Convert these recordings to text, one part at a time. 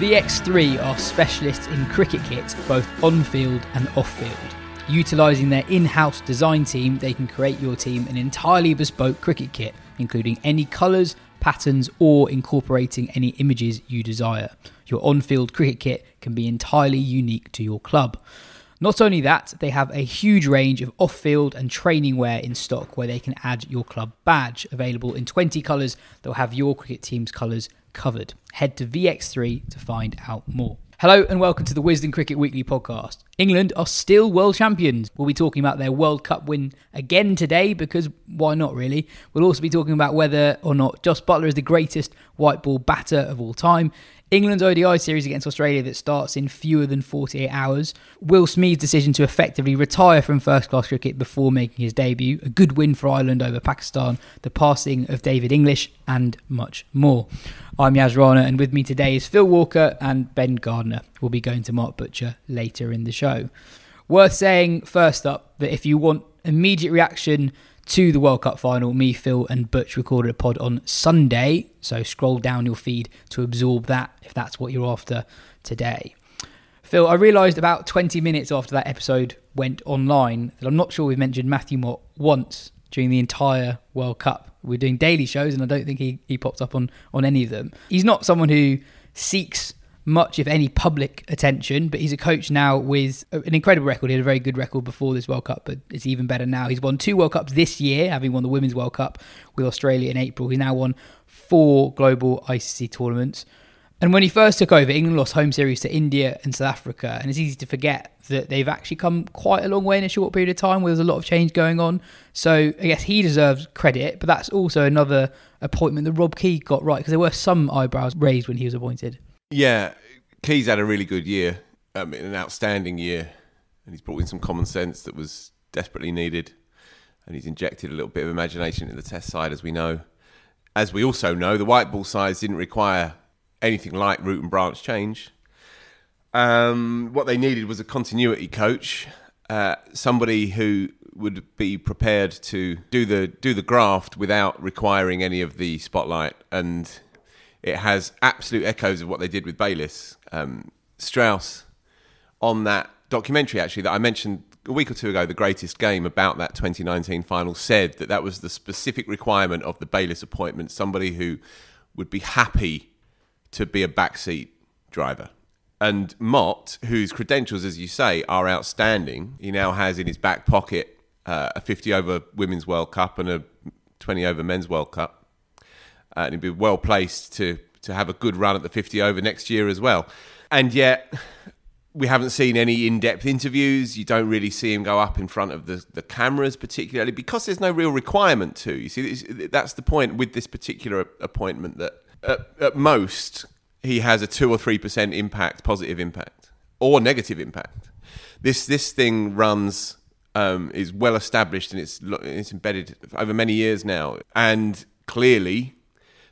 VX3 are specialists in cricket kits, both on-field and off-field. Utilising their in-house design team, they can create your team an entirely bespoke cricket kit, including any colours, patterns, or incorporating any images you desire. Your on-field cricket kit can be entirely unique to your club. Not only that, they have a huge range of off-field and training wear in stock where they can add your club badge, available in 20 colours that will have your cricket team's colours covered. Head to VX3 to find out more. Hello and welcome to the Wisden Cricket Weekly podcast. England are still world champions. We'll be talking about their World Cup win again today because why not really? We'll also be talking about whether or not Jos Buttler is the greatest white ball batter of all time. England's ODI series against Australia that starts in fewer than 48 hours. Will Smeed's decision to effectively retire from first-class cricket before making his debut. A good win for Ireland over Pakistan. The passing of David English and much more. I'm Yaz Rana and with me today is Phil Walker and Ben Gardner. We'll be going to Mark Butcher later in the show. Worth saying first up that if you want immediate reaction to the World Cup final, me, Phil and Butch recorded a pod on Sunday, so scroll down your feed to absorb that if that's what you're after today. Phil, I realised about 20 minutes after that episode went online that I'm not sure we've mentioned Matthew Mott once during the entire World Cup. We're doing daily shows and I don't think he popped up on any of them. He's not someone who seeks much, if any, public attention, but he's a coach now with an incredible record. He had a very good record before this World Cup, but it's even better now. He's won 2 World Cups this year, having won the Women's World Cup with Australia in April. He's now won 4 global ICC tournaments. And when he first took over, England lost home series to India and South Africa, and it's easy to forget that they've actually come quite a long way in a short period of time where there's a lot of change going on. So I guess he deserves credit, but that's also another appointment that Rob Key got right, because there were some eyebrows raised when he was appointed. Yeah, Key's had a really good year, an outstanding year, and he's brought in some common sense that was desperately needed, and he's injected a little bit of imagination into the test side, as we know. As we also know, the white ball sides didn't require anything like root and branch change. What they needed was a continuity coach, somebody who would be prepared to do the graft without requiring any of the spotlight, and it has absolute echoes of what they did with Bayliss. Strauss, on that documentary, actually, that I mentioned a week or two ago, The Greatest Game, about that 2019 final, said that was the specific requirement of the Bayliss appointment, somebody who would be happy to be a backseat driver. And Mott, whose credentials, as you say, are outstanding, he now has in his back pocket a 50-over Women's World Cup and a 20-over Men's World Cup. And he'd be well placed to have a good run at the 50-over next year as well. And yet, we haven't seen any in-depth interviews. You don't really see him go up in front of the cameras particularly, because there's no real requirement to. You see, that's the point with this particular appointment, that at most, he has a 2 or 3% impact, positive impact, or negative impact. This thing runs, is well established, and it's embedded over many years now. And clearly,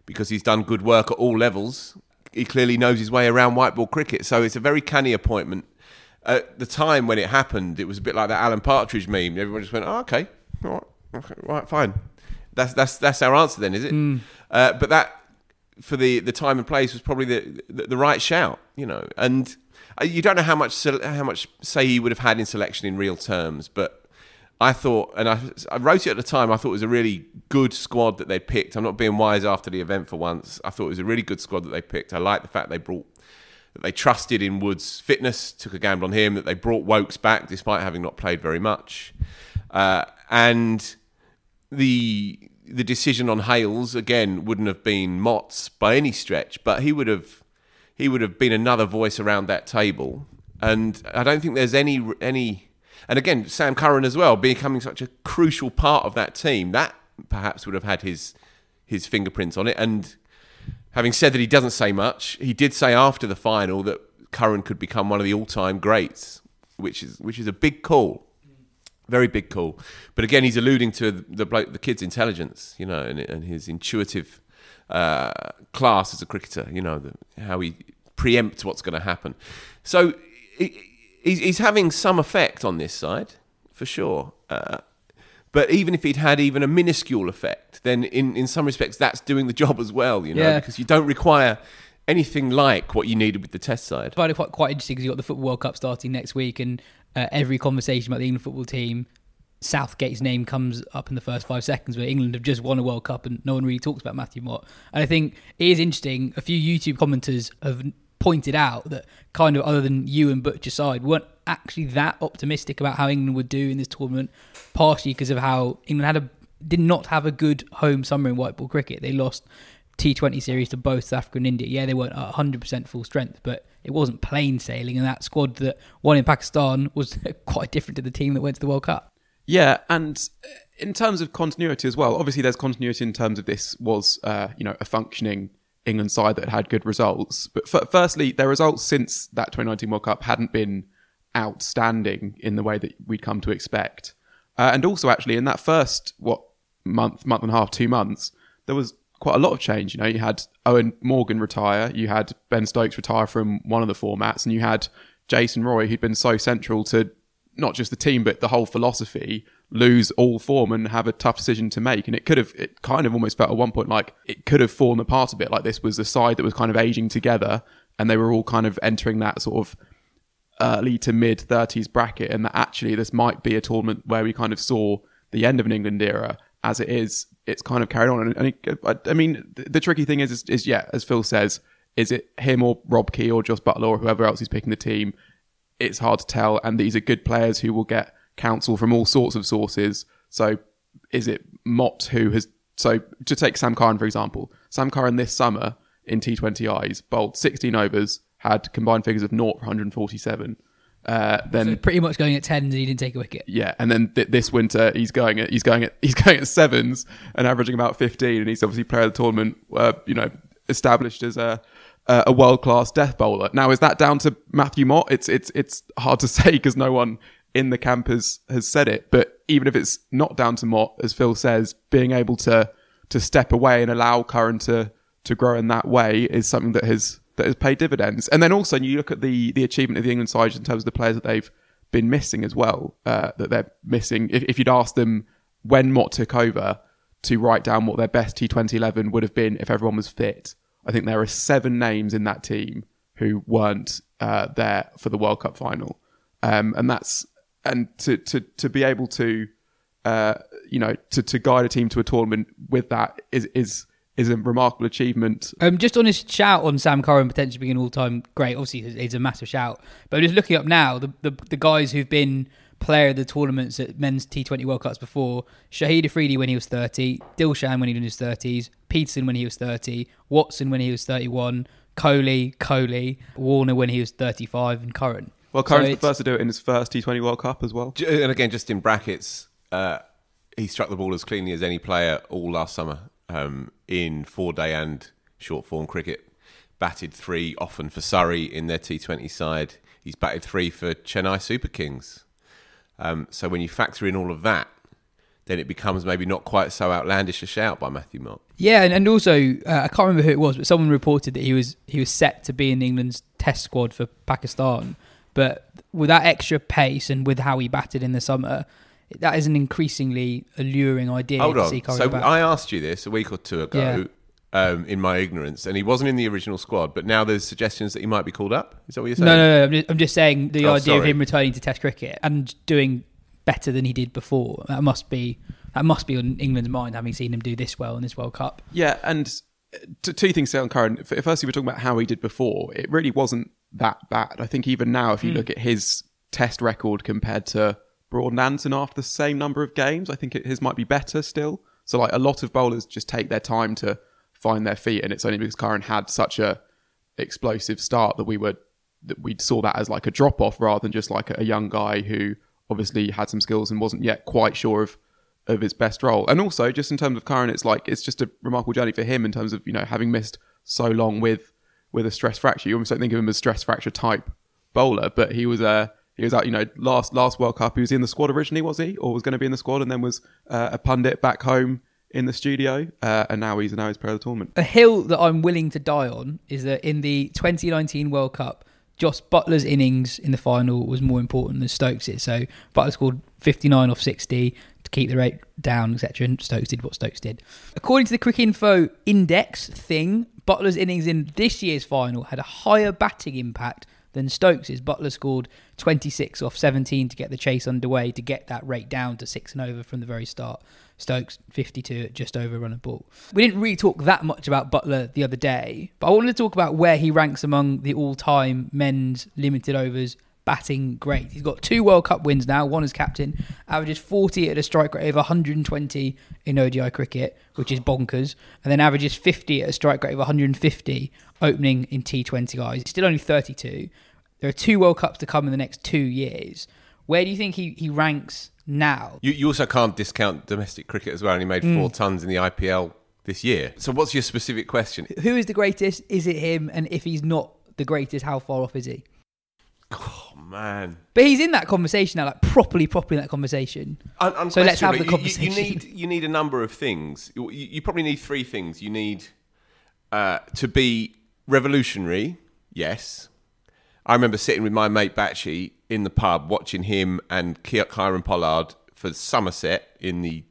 because he's done good work at all levels, he clearly knows his way around white ball cricket. So it's a very canny appointment. At the time when it happened, it was a bit like that Alan Partridge meme. Everyone just went, oh, okay, all right, fine. That's our answer then, is it? But that for the time and place was probably the right shout, you know. And you don't know how much say he would have had in selection in real terms, but I thought, and I wrote it at the time, I thought it was a really good squad that they picked. I'm not being wise after the event for once. I thought it was a really good squad that they picked. I like the fact they trusted in Wood's fitness, took a gamble on him, that they brought Wokes back despite having not played very much. And the decision on Hales, again, wouldn't have been Mott's by any stretch, but he would have been another voice around that table. And I don't think there's any... And again, Sam Curran as well, becoming such a crucial part of that team, that perhaps would have had his fingerprints on it. And having said that he doesn't say much, he did say after the final that Curran could become one of the all-time greats, which is a big call. Very big call. But again, he's alluding to the kid's intelligence, you know, and his intuitive class as a cricketer, you know, how he preempts what's going to happen. So he's having some effect on this side, for sure. But even if he'd had even a minuscule effect, then in some respects, that's doing the job as well, you know, because you don't require anything like what you needed with the test side. But it's quite interesting because you've got the Football World Cup starting next week, and every conversation about the England football team, Southgate's name comes up in the first 5 seconds, where England have just won a World Cup and no one really talks about Matthew Mott. And I think it is interesting, a few YouTube commenters have pointed out that kind of other than you and Butcher side weren't actually that optimistic about how England would do in this tournament, partially because of how England did not have a good home summer in white ball cricket. They lost T20 series to both South Africa and India. Yeah, they weren't 100% full strength, but it wasn't plain sailing, and that squad that won in Pakistan was quite different to the team that went to the World Cup. Yeah, and in terms of continuity as well, obviously there's continuity in terms of this was a functioning England side that had good results. But firstly, their results since that 2019 World Cup hadn't been outstanding in the way that we'd come to expect. And also, actually, in that first, month and a half, 2 months, there was quite a lot of change. You know, you had Owen Morgan retire, you had Ben Stokes retire from one of the formats, and you had Jason Roy, who'd been so central to not just the team, but the whole philosophy, lose all form and have a tough decision to make. And it kind of almost felt at one point like it could have fallen apart a bit, like this was a side that was kind of aging together and they were all kind of entering that sort of early to mid 30s bracket, and that actually this might be a tournament where we kind of saw the end of an England era. As it is, it's kind of carried on. And the tricky thing is yeah, as Phil says, is it him or Rob Key or Jos Buttler or whoever else is picking the team? It's hard to tell, and these are good players who will get counsel from all sorts of sources. So is it Mott who has... So to take Sam Curran, for example, Sam Curran this summer in T20Is bowled 16 overs, had combined figures of 0 for 147. Then so pretty much going at 10s and he didn't take a wicket. Yeah, and then this winter he's going at 7s and averaging about 15, and he's obviously player of the tournament, established as a world-class death bowler. Now, is that down to Matthew Mott? It's hard to say because no one in the camp has said it. But even if it's not down to Mott, as Phil says, being able to step away and allow Curran to grow in that way is something that has paid dividends. And then also you look at the achievement of the England side in terms of the players that they've been missing as well, that they're missing. If you'd asked them when Mott took over to write down what their best T20 11 would have been if everyone was fit, I think there are 7 names in that team who weren't there for the World Cup final. And to be able to guide a team to a tournament with that is a remarkable achievement. Just on his shout on Sam Curran potentially being an all-time great, obviously it's a massive shout, but I'm just looking up now, the guys who've been player of the tournaments at men's T20 World Cups before, Shahid Afridi when he was 30, Dilshan when he was in his 30s, Peterson when he was 30, Watson when he was 31, Kohli, Warner when he was 35, and Curran. Well, Curran's the first to do it in his first T20 World Cup as well. And again, just in brackets, he struck the ball as cleanly as any player all last summer. In 4-day and short form cricket, batted 3 often for Surrey in their T20 side. He's batted 3 for Chennai Super Kings. So when you factor in all of that, then it becomes maybe not quite so outlandish a shout by Matthew Mott. Yeah, and also I can't remember who it was, but someone reported that he was set to be in England's Test squad for Pakistan, but with that extra pace and with how he batted in the summer, that is an increasingly alluring idea. Hold on. To see Curran back. I asked you this a week or two ago, in my ignorance, and he wasn't in the original squad, but now there's suggestions that he might be called up. Is that what you're saying? No, I'm just saying the idea of him returning to Test cricket and doing better than he did before, that must be on England's mind, having seen him do this well in this World Cup. Yeah, and two things to say on Curran. Firstly, we're talking about how he did before. It really wasn't that bad. I think even now, if you look at his Test record compared to Broad and Anton after the same number of games, I think his might be better still. So like a lot of bowlers just take their time to find their feet, and it's only because Curran had such a explosive start that we saw that as like a drop off rather than just like a young guy who obviously had some skills and wasn't yet quite sure of his best role. And also just in terms of Curran, it's just a remarkable journey for him in terms of, you know, having missed so long with a stress fracture. You almost don't think of him as stress fracture type bowler, but he was He was out, you know, last World Cup. He was in the squad originally, was he? Or was going to be in the squad, and then was a pundit back home in the studio. And now he's player of the tournament. A hill that I'm willing to die on is that in the 2019 World Cup, Jos Buttler's innings in the final was more important than Stokes'. So Butler scored 59 off 60 to keep the rate down, etc. And Stokes did what Stokes did. According to the Cricket Info Index thing, Butler's innings in this year's final had a higher batting impact than Stokes'. Butler scored 26 off 17 to get the chase underway, to get that rate down to 6 and over from the very start. Stokes 52 at just over run a ball. We didn't really talk that much about Butler the other day, but I wanted to talk about where he ranks among the all-time men's limited overs batting great. He's got 2 World Cup wins now, one as captain, averages 40 at a strike rate of 120 in ODI cricket, which is bonkers, and then averages 50 at a strike rate of 150 opening in T20 guys. He's still only 32. There are 2 World Cups to come in the next 2 years. Where do you think he ranks now? You also can't discount domestic cricket as well, and he made 4 tons in the IPL this year. So what's your specific question? Who is the greatest? Is it him? And if he's not the greatest, how far off is he? Oh, man. But he's in that conversation now, like properly in that conversation. So let's have the conversation. You need a number of things. You probably need 3 things. You need to be revolutionary, yes. I remember sitting with my mate Batchy in the pub watching him and Kieran Pollard for Somerset in the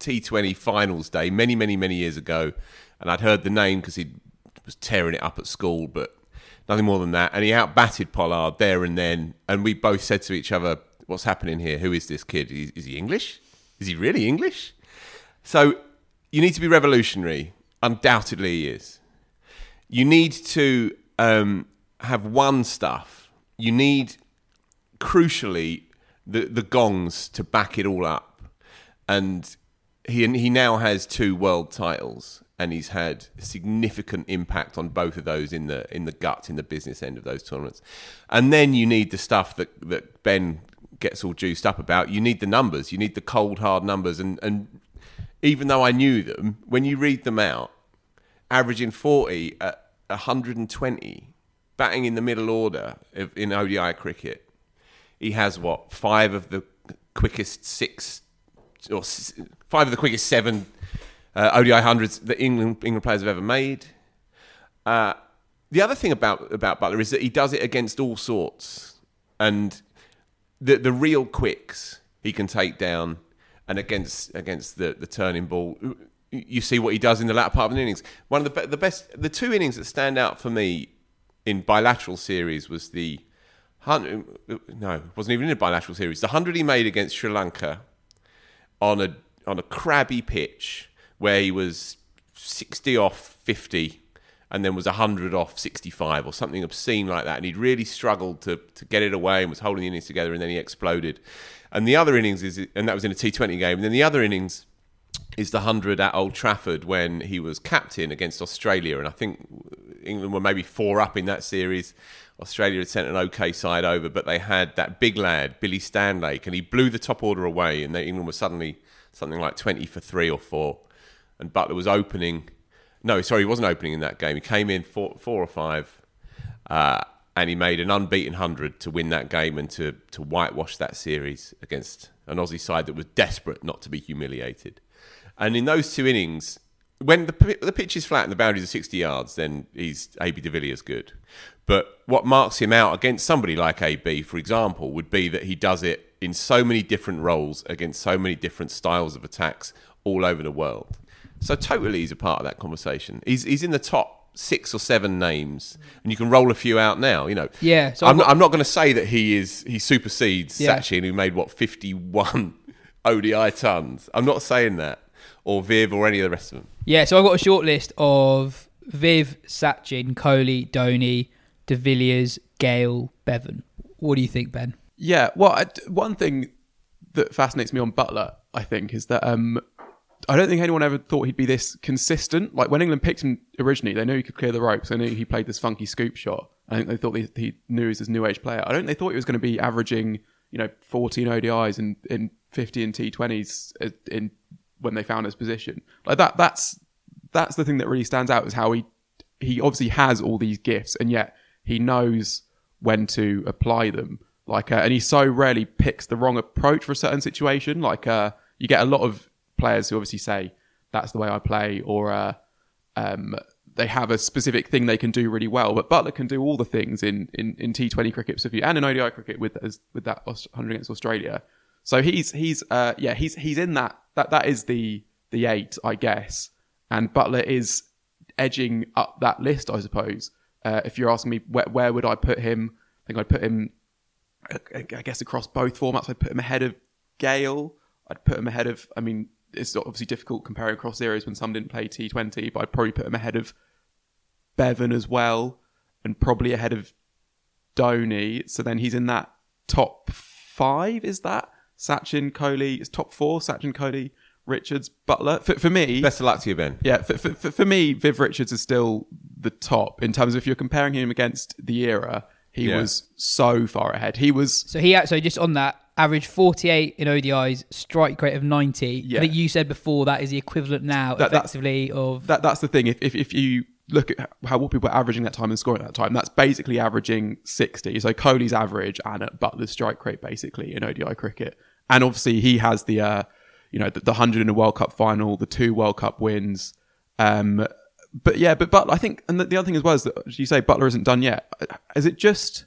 T20 finals day many, many, many years ago. And I'd heard the name because he was tearing it up at school, but nothing more than that. And he outbatted Pollard there and then. And we both said to each other, what's happening here? Who is this kid? Is he English? Is he really English? So you need to be revolutionary. Undoubtedly he is. You need to have won stuff. You need, crucially, the gongs to back it all up. And he now has 2 world titles. And he's had significant impact on both of those in the gut, in the business end of those tournaments. And then you need the stuff that Ben gets all juiced up about. You need the numbers. You need the cold, hard numbers. And even though I knew them, when you read them out, averaging 40 at 120, batting in the middle order in ODI cricket, he has, 5 of the quickest 7... ODI hundreds that England players have ever made. The other thing about Butler is that he does it against all sorts, and the real quicks he can take down, and against the turning ball. You see what he does in the latter part of the innings. One of the best, the 2 innings that stand out for me in bilateral series was the 100 he made against Sri Lanka on a crabby pitch, where he was 60 off 50 and then was 100 off 65 or something obscene like that. And he'd really struggled to get it away and was holding the innings together, and then he exploded. And the other innings and that was in a T20 game. And then the other innings is the 100 at Old Trafford when he was captain against Australia. And I think England were maybe 4 up in that series. Australia had sent an okay side over, but they had that big lad, Billy Stanlake, and he blew the top order away, and England were suddenly something like 20 for 3 or 4. And Butler was opening. No, sorry, he wasn't opening in that game. He came in 4 or 5, and he made an unbeaten 100 to win that game and to whitewash that series against an Aussie side that was desperate not to be humiliated. And in those 2 innings, when the pitch is flat and the boundaries are 60 yards, then he's AB de Villiers good. But what marks him out against somebody like AB, for example, would be that he does it in so many different roles against so many different styles of attacks all over the world. So totally he's a part of that conversation. He's in the top 6 or 7 names, and you can roll a few out now, you know. Yeah. So I'm not going to say that he supersedes Sachin, who made, 51 ODI tons. I'm not saying that. Or Viv or any of the rest of them. Yeah, so I've got a short list of Viv, Sachin, Kohli, Dhoni, de Villiers, Gale, Bevan. What do you think, Ben? Yeah, well, one thing that fascinates me on Buttler, I think, is that I don't think anyone ever thought he'd be this consistent. Like, when England picked him originally, they knew he could clear the ropes. They knew he played this funky scoop shot. I think they thought he knew he was this new-age player. I don't think they thought he was going to be averaging, 14 ODIs and 50 in T20s in when they found his position. Like that's the thing that really stands out, is how he obviously has all these gifts, and yet he knows when to apply them. Like, and he so rarely picks the wrong approach for a certain situation. Like, you get a lot of players who obviously say, that's the way I play, or they have a specific thing they can do really well. But Buttler can do all the things in T20 cricket specifically, and in ODI cricket with that 100 against Australia. So he's in that is the 8, I guess. And Buttler is edging up that list, I suppose. If you're asking me where would I put him, I think I'd put him, I guess, across both formats. I'd put him ahead of Gale. I'd put him ahead of, it's obviously difficult comparing across series when some didn't play T20, but I'd probably put him ahead of Bevan as well, and probably ahead of Dhoni. So then he's in that top 5, is that? Sachin, Kohli, it's top 4. Sachin, Kohli, Richards, Buttler. For me... Best of luck to you, Ben. Yeah, for me, Viv Richards is still the top in terms of, if you're comparing him against the era, he was so far ahead. He was... So just on that, averaged 48 in ODIs, strike rate of 90. Yeah. I think you said before that is the equivalent now, effectively, of... That's the thing. If you look at what people were averaging that time and scoring at that time, that's basically averaging 60. So Kohli's average and at Buttler's strike rate, basically, in ODI cricket. And obviously he has the 100 in a World Cup final, the 2 World Cup wins. But Buttler, I think, and the other thing as well is that, as you say, Buttler isn't done yet. Is it just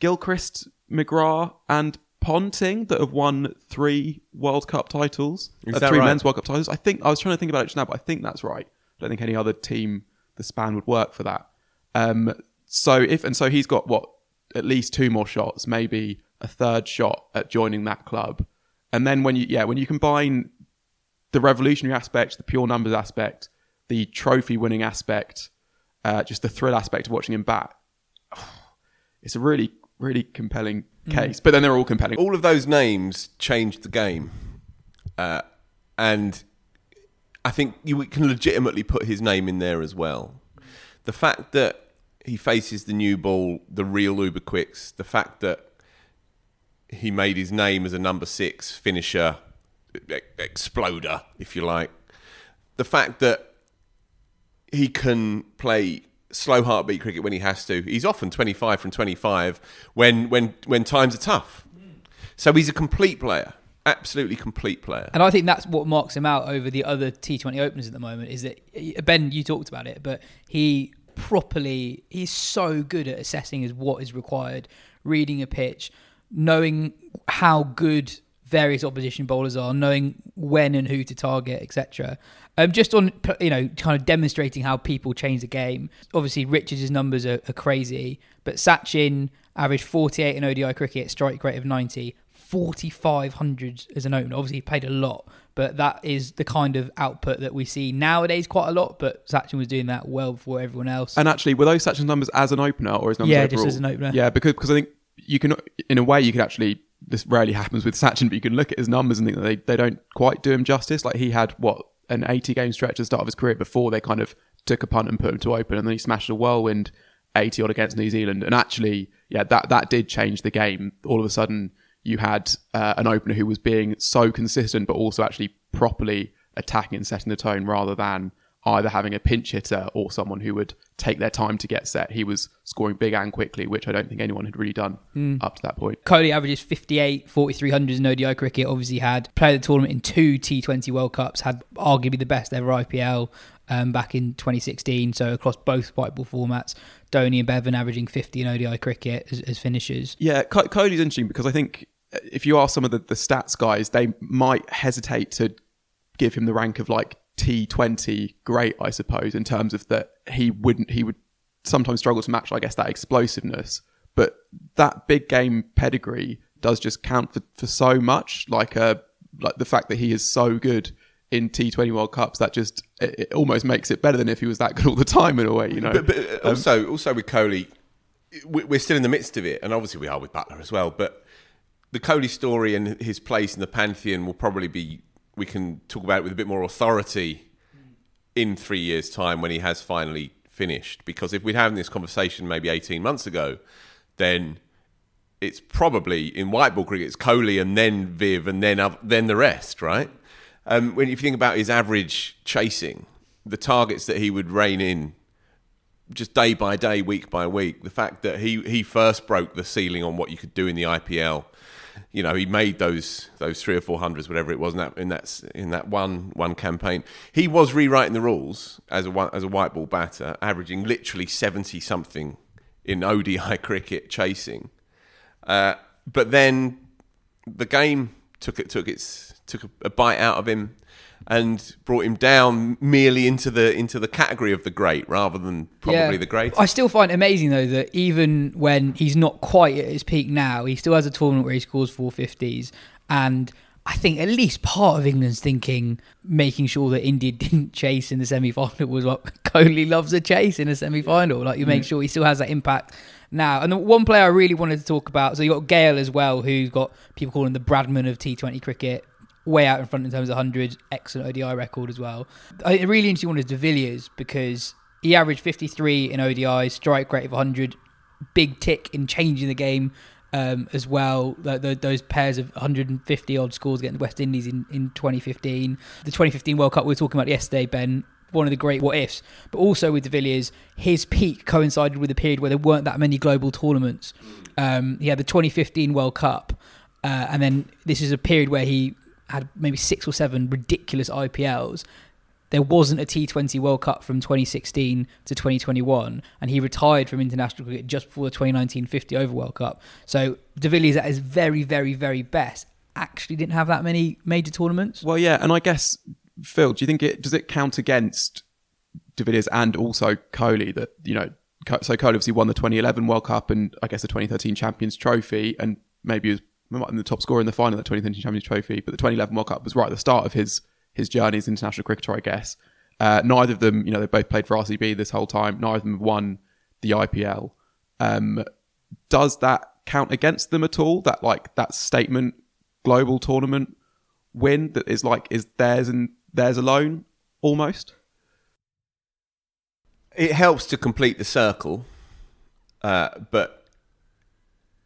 Gilchrist, McGrath and Ponting that have won 3 World Cup titles? Three men's World Cup titles? I think, I was trying to think about it just now, but I think that's right. I don't think any other team the span would work for that. So he's got at least 2 more shots, maybe a 3rd shot at joining that club. And then when you combine the revolutionary aspect, the pure numbers aspect, the trophy winning aspect, just the thrill aspect of watching him bat, it's a really, really compelling case. Mm. But then they're all compelling. All of those names changed the game. And I think you can legitimately put his name in there as well. The fact that he faces the new ball, the real uber quicks, the fact that he made his name as a number 6 finisher, exploder, if you like. The fact that he can play slow heartbeat cricket when he has to. He's often 25 from 25 when times are tough. So he's a complete player. Absolutely complete player. And I think that's what marks him out over the other T20 openers at the moment, is that, Ben, you talked about it, but he's so good at assessing what is required, reading a pitch, knowing how good various opposition bowlers are, knowing when and who to target, etc. Just on, kind of demonstrating how people change the game. Obviously, Richards' numbers are crazy, but Sachin averaged 48 in ODI cricket, strike rate of 90, 4,500 as an opener. Obviously, he played a lot, but that is the kind of output that we see nowadays quite a lot, but Sachin was doing that well before everyone else. And actually, were those Sachin's numbers as an opener or his numbers overall? Yeah, just as an opener. Yeah, because I think, this rarely happens with Sachin, but you can look at his numbers and think that they don't quite do him justice. Like, he had, an 80-game stretch at the start of his career before they kind of took a punt and put him to open, and then he smashed a whirlwind 80-odd against New Zealand. And actually, that did change the game. All of a sudden, you had an opener who was being so consistent, but also actually properly attacking and setting the tone, rather than either having a pinch hitter or someone who would take their time to get set. He was scoring big and quickly, which I don't think anyone had really done up to that point. Kohli averages 58, 4,300s in ODI cricket, obviously had played the tournament in 2 T20 World Cups, had arguably the best ever IPL back in 2016, so across both white ball formats. Dhoni and Bevan averaging 50 in ODI cricket as finishers. Yeah, Kohli's interesting because I think if you ask some of the stats guys, they might hesitate to give him the rank of T20 great, I suppose, in terms of that he would sometimes struggle to match, I guess, that explosiveness. But that big game pedigree does just count for so much. Like the fact that he is so good in T20 World Cups, that just it almost makes it better than if he was that good all the time in a way, you know. But also with Kohli, we're still in the midst of it, and obviously we are with Buttler as well. But the Kohli story and his place in the pantheon will probably be, we can talk about it with a bit more authority in 3 years' time when he has finally finished. Because if we'd had this conversation maybe 18 months ago, then it's probably, in white ball cricket, it's Kohli and then Viv and then the rest, right? When you think about his average chasing, the targets that he would rein in just day by day, week by week, the fact that he first broke the ceiling on what you could do in the IPL. You know, he made those 300 or 400s, whatever it was, in that one campaign. He was rewriting the rules as a white ball batter, averaging literally 70 something in ODI cricket chasing. But then the game took a bite out of him and brought him down merely into the category of the great rather than probably the greatest. I still find it amazing though that even when he's not quite at his peak now, he still has a tournament where he scores 450s, and I think at least part of England's thinking, making sure that India didn't chase in the semi-final was what Kohli loves a chase in a semi-final. Like, you make sure he still has that impact now. And the one player I really wanted to talk about, so you got Gayle as well, who's got people calling the Bradman of T20 cricket, way out in front in terms of 100, excellent ODI record as well. A really interesting one is de Villiers, because he averaged 53 in ODI, strike rate of 100, big tick in changing the game as well. Those pairs of 150 odd scores against the West Indies in 2015. The 2015 World Cup we were talking about yesterday, Ben, one of the great what-ifs. But also with de Villiers, his peak coincided with a period where there weren't that many global tournaments. He had the 2015 World Cup, and then this is a period where he had maybe 6 or 7 ridiculous IPLs. There wasn't a T20 World Cup from 2016 to 2021, and he retired from international cricket just before the 2019 50 over World Cup. So de Villiers at his very, very, very best actually didn't have that many major tournaments. Well, yeah, and I guess, Phil, do you think does it count against de Villiers and also Kohli that, you know, so Kohli obviously won the 2011 World Cup and I guess the 2013 Champions Trophy, and maybe was in the top scorer in the final of the 2013 Champions Trophy, but the 2011 World Cup was right at the start of his journey as an international cricketer, I guess. Neither of them, you know, they both played for RCB this whole time. Neither of them have won the IPL. Does that count against them at all? That, like, that statement global tournament win that is like is theirs and theirs alone almost? It helps to complete the circle, but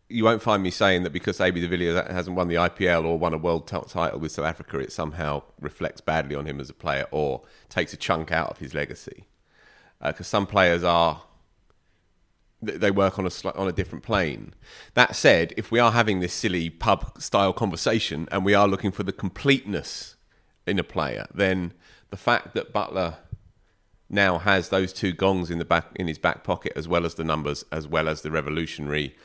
you won't find me saying that because AB de Villiers hasn't won the IPL or won a world title with South Africa, it somehow reflects badly on him as a player or takes a chunk out of his legacy. Because some players they work on a different plane. That said, if we are having this silly pub-style conversation and we are looking for the completeness in a player, then the fact that Buttler now has those two gongs in his back pocket, as well as the numbers, as well as the revolutionary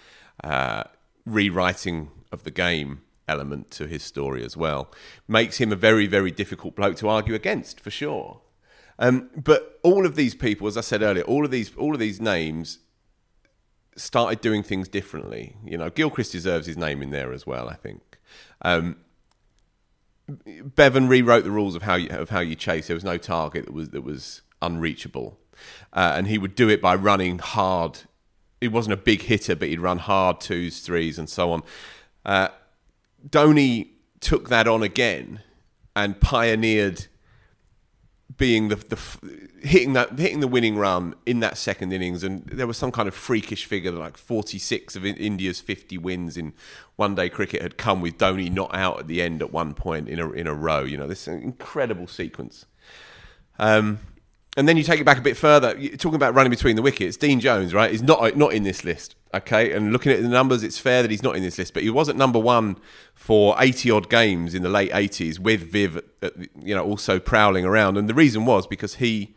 rewriting of the game element to his story as well, makes him a very, very difficult bloke to argue against, for sure. But all of these people, as I said earlier, all of these names started doing things differently. You know, Gilchrist deserves his name in there as well, I think. Bevan rewrote the rules of how you chase. There was no target that was unreachable, and he would do it by running hard. He wasn't a big hitter, but he'd run hard 2s, 3s, and so on. Dhoni took that on again and pioneered being hitting the winning run in that second innings. And there was some kind of freakish figure that like 46 of India's 50 wins in one-day cricket had come with Dhoni not out at the end at one point in a row. You know, this incredible sequence. And then you take it back a bit further. You're talking about running between the wickets. Dean Jones, right, is not in this list, okay? And looking at the numbers, it's fair that he's not in this list. But he was at number one for 80-odd games in the late 80s with Viv, you know, also prowling around. And the reason was because he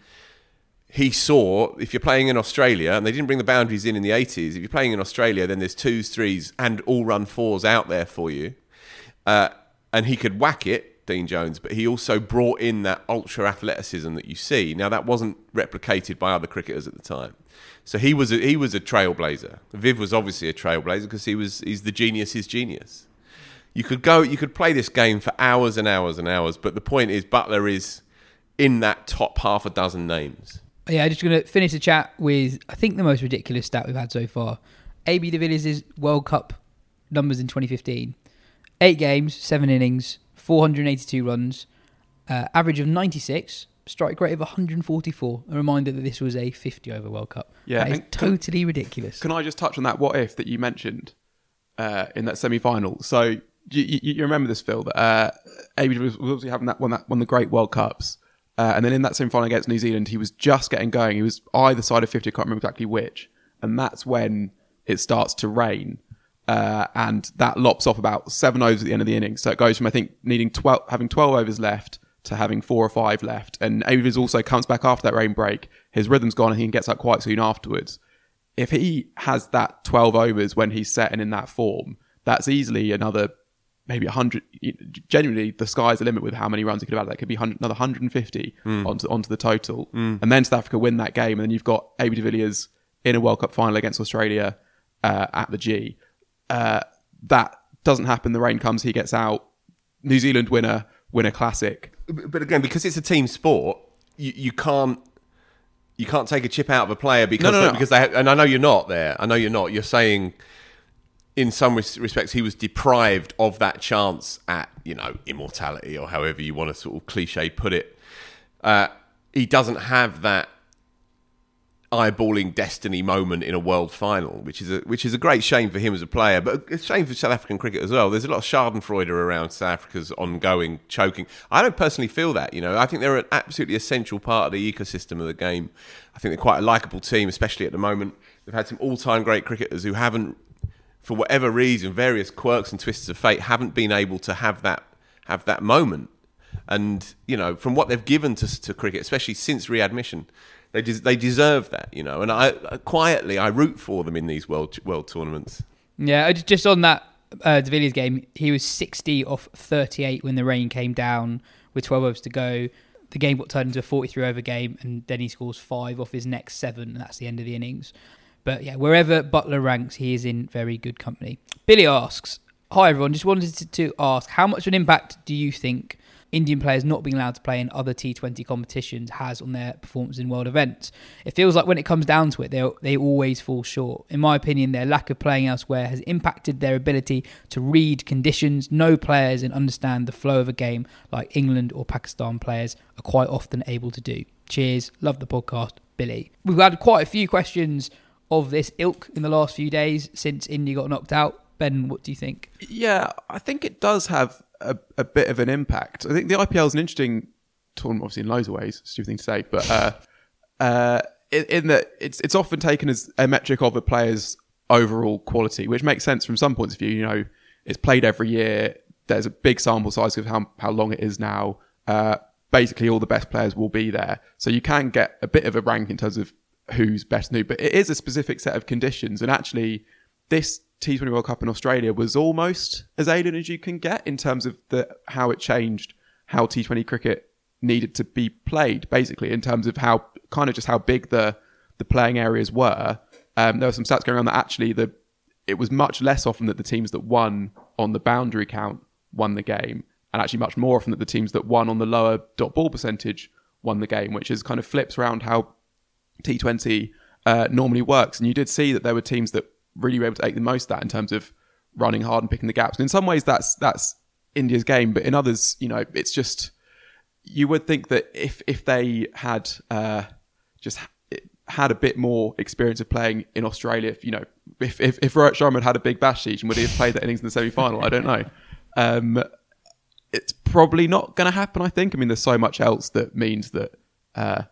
saw, if you're playing in Australia, and they didn't bring the boundaries in the 80s, if you're playing in Australia, then there's 2s, 3s, and all-run 4s out there for you. And he could whack it Dean Jones, but he also brought in that ultra athleticism that you see. Now, that wasn't replicated by other cricketers at the time. So he was a trailblazer. Viv was obviously a trailblazer because he's the genius, his genius. You could play this game for hours and hours and hours, but the point is Buttler is in that top half a dozen names. Yeah, I'm just going to finish the chat with, I think, the most ridiculous stat we've had so far. AB de Villiers' World Cup numbers in 2015. 8 games, 7 innings, 482 runs, average of 96, strike rate of 144. A reminder that this was a 50-over World Cup. Yeah, that is totally ridiculous. Can I just touch on that what if that you mentioned in that semi-final? So you remember this, Phil, that AB was obviously having that won the great World Cups. And then in that semi-final against New Zealand, he was just getting going. He was either side of 50, I can't remember exactly which. And that's when it starts to rain. And that lops off about 7 overs at the end of the innings. So it goes from, I think, needing 12 overs left to having 4 or 5 left. And Avis also comes back after that rain break. His rhythm's gone and he gets up quite soon afterwards. If he has that 12 overs when he's set and in that form, that's easily another... maybe 100. Genuinely, the sky's the limit with how many runs he could have had. That could be another 150 onto the total. And then South Africa win that game. And then you've got AB de Villiers in a World Cup final against Australia at the G. That doesn't happen. The rain comes, he gets out. New Zealand win a classic. But again, because it's a team sport, you can't take a chip out of a player because no. Because they have, and I know you're not there. I know you're not. You're saying... in some respects, he was deprived of that chance at, immortality or however you want to sort of cliche put it. He doesn't have that eyeballing destiny moment in a world final, which is a great shame for him as a player, but a shame for South African cricket as well. There's a lot of schadenfreude around South Africa's ongoing choking. I don't personally feel that, I think they're an absolutely essential part of the ecosystem of the game. I think they're quite a likeable team, especially at the moment. They've had some all-time great cricketers who haven't, for whatever reason, various quirks and twists of fate, haven't been able to have that moment. And, from what they've given to cricket, especially since readmission, they deserve that, And I root for them in these world tournaments. Yeah, just on that de Villiers game, he was 60 off 38 when the rain came down with 12 overs to go. The game got turned into a 43-over game, and then he scores 5 off his next 7, and that's the end of the innings. But yeah, wherever Buttler ranks, he is in very good company. Billy asks, hi everyone, just wanted to ask, how much of an impact do you think Indian players not being allowed to play in other T20 competitions has on their performance in world events? It feels like when it comes down to it, they always fall short. In my opinion, their lack of playing elsewhere has impacted their ability to read conditions, know players and understand the flow of a game like England or Pakistan players are quite often able to do. Cheers, love the podcast, Billy. We've had quite a few questions of this ilk in the last few days since India got knocked out. Ben, what do you think? Yeah, I think it does have a bit of an impact. I think the IPL is an interesting tournament, obviously in loads of ways, stupid thing to say, but in that it's often taken as a metric of a player's overall quality, which makes sense from some points of view. It's played every year. There's a big sample size of how long it is now. Basically, all the best players will be there. So you can get a bit of a rank in terms of who's best new, but it is a specific set of conditions. And actually, this T20 World Cup in Australia was almost as alien as you can get in terms of how it changed how T20 cricket needed to be played, basically, in terms of how kind of just how big the playing areas were. There were some stats going around that actually it was much less often that the teams that won on the boundary count won the game, and actually much more often that the teams that won on the lower dot ball percentage won the game, which is kind of flips around how T20 normally works. And you did see that there were teams that really were able to take the most of that in terms of running hard and picking the gaps. And in some ways that's India's game, but in others, it's just, you would think that if they had had a bit more experience of playing in Australia, if Rohit Sharma had a big bash siege, and would he have played that innings in the semi-final? I don't know. It's probably not going to happen, I think. I mean, there's so much else that means that I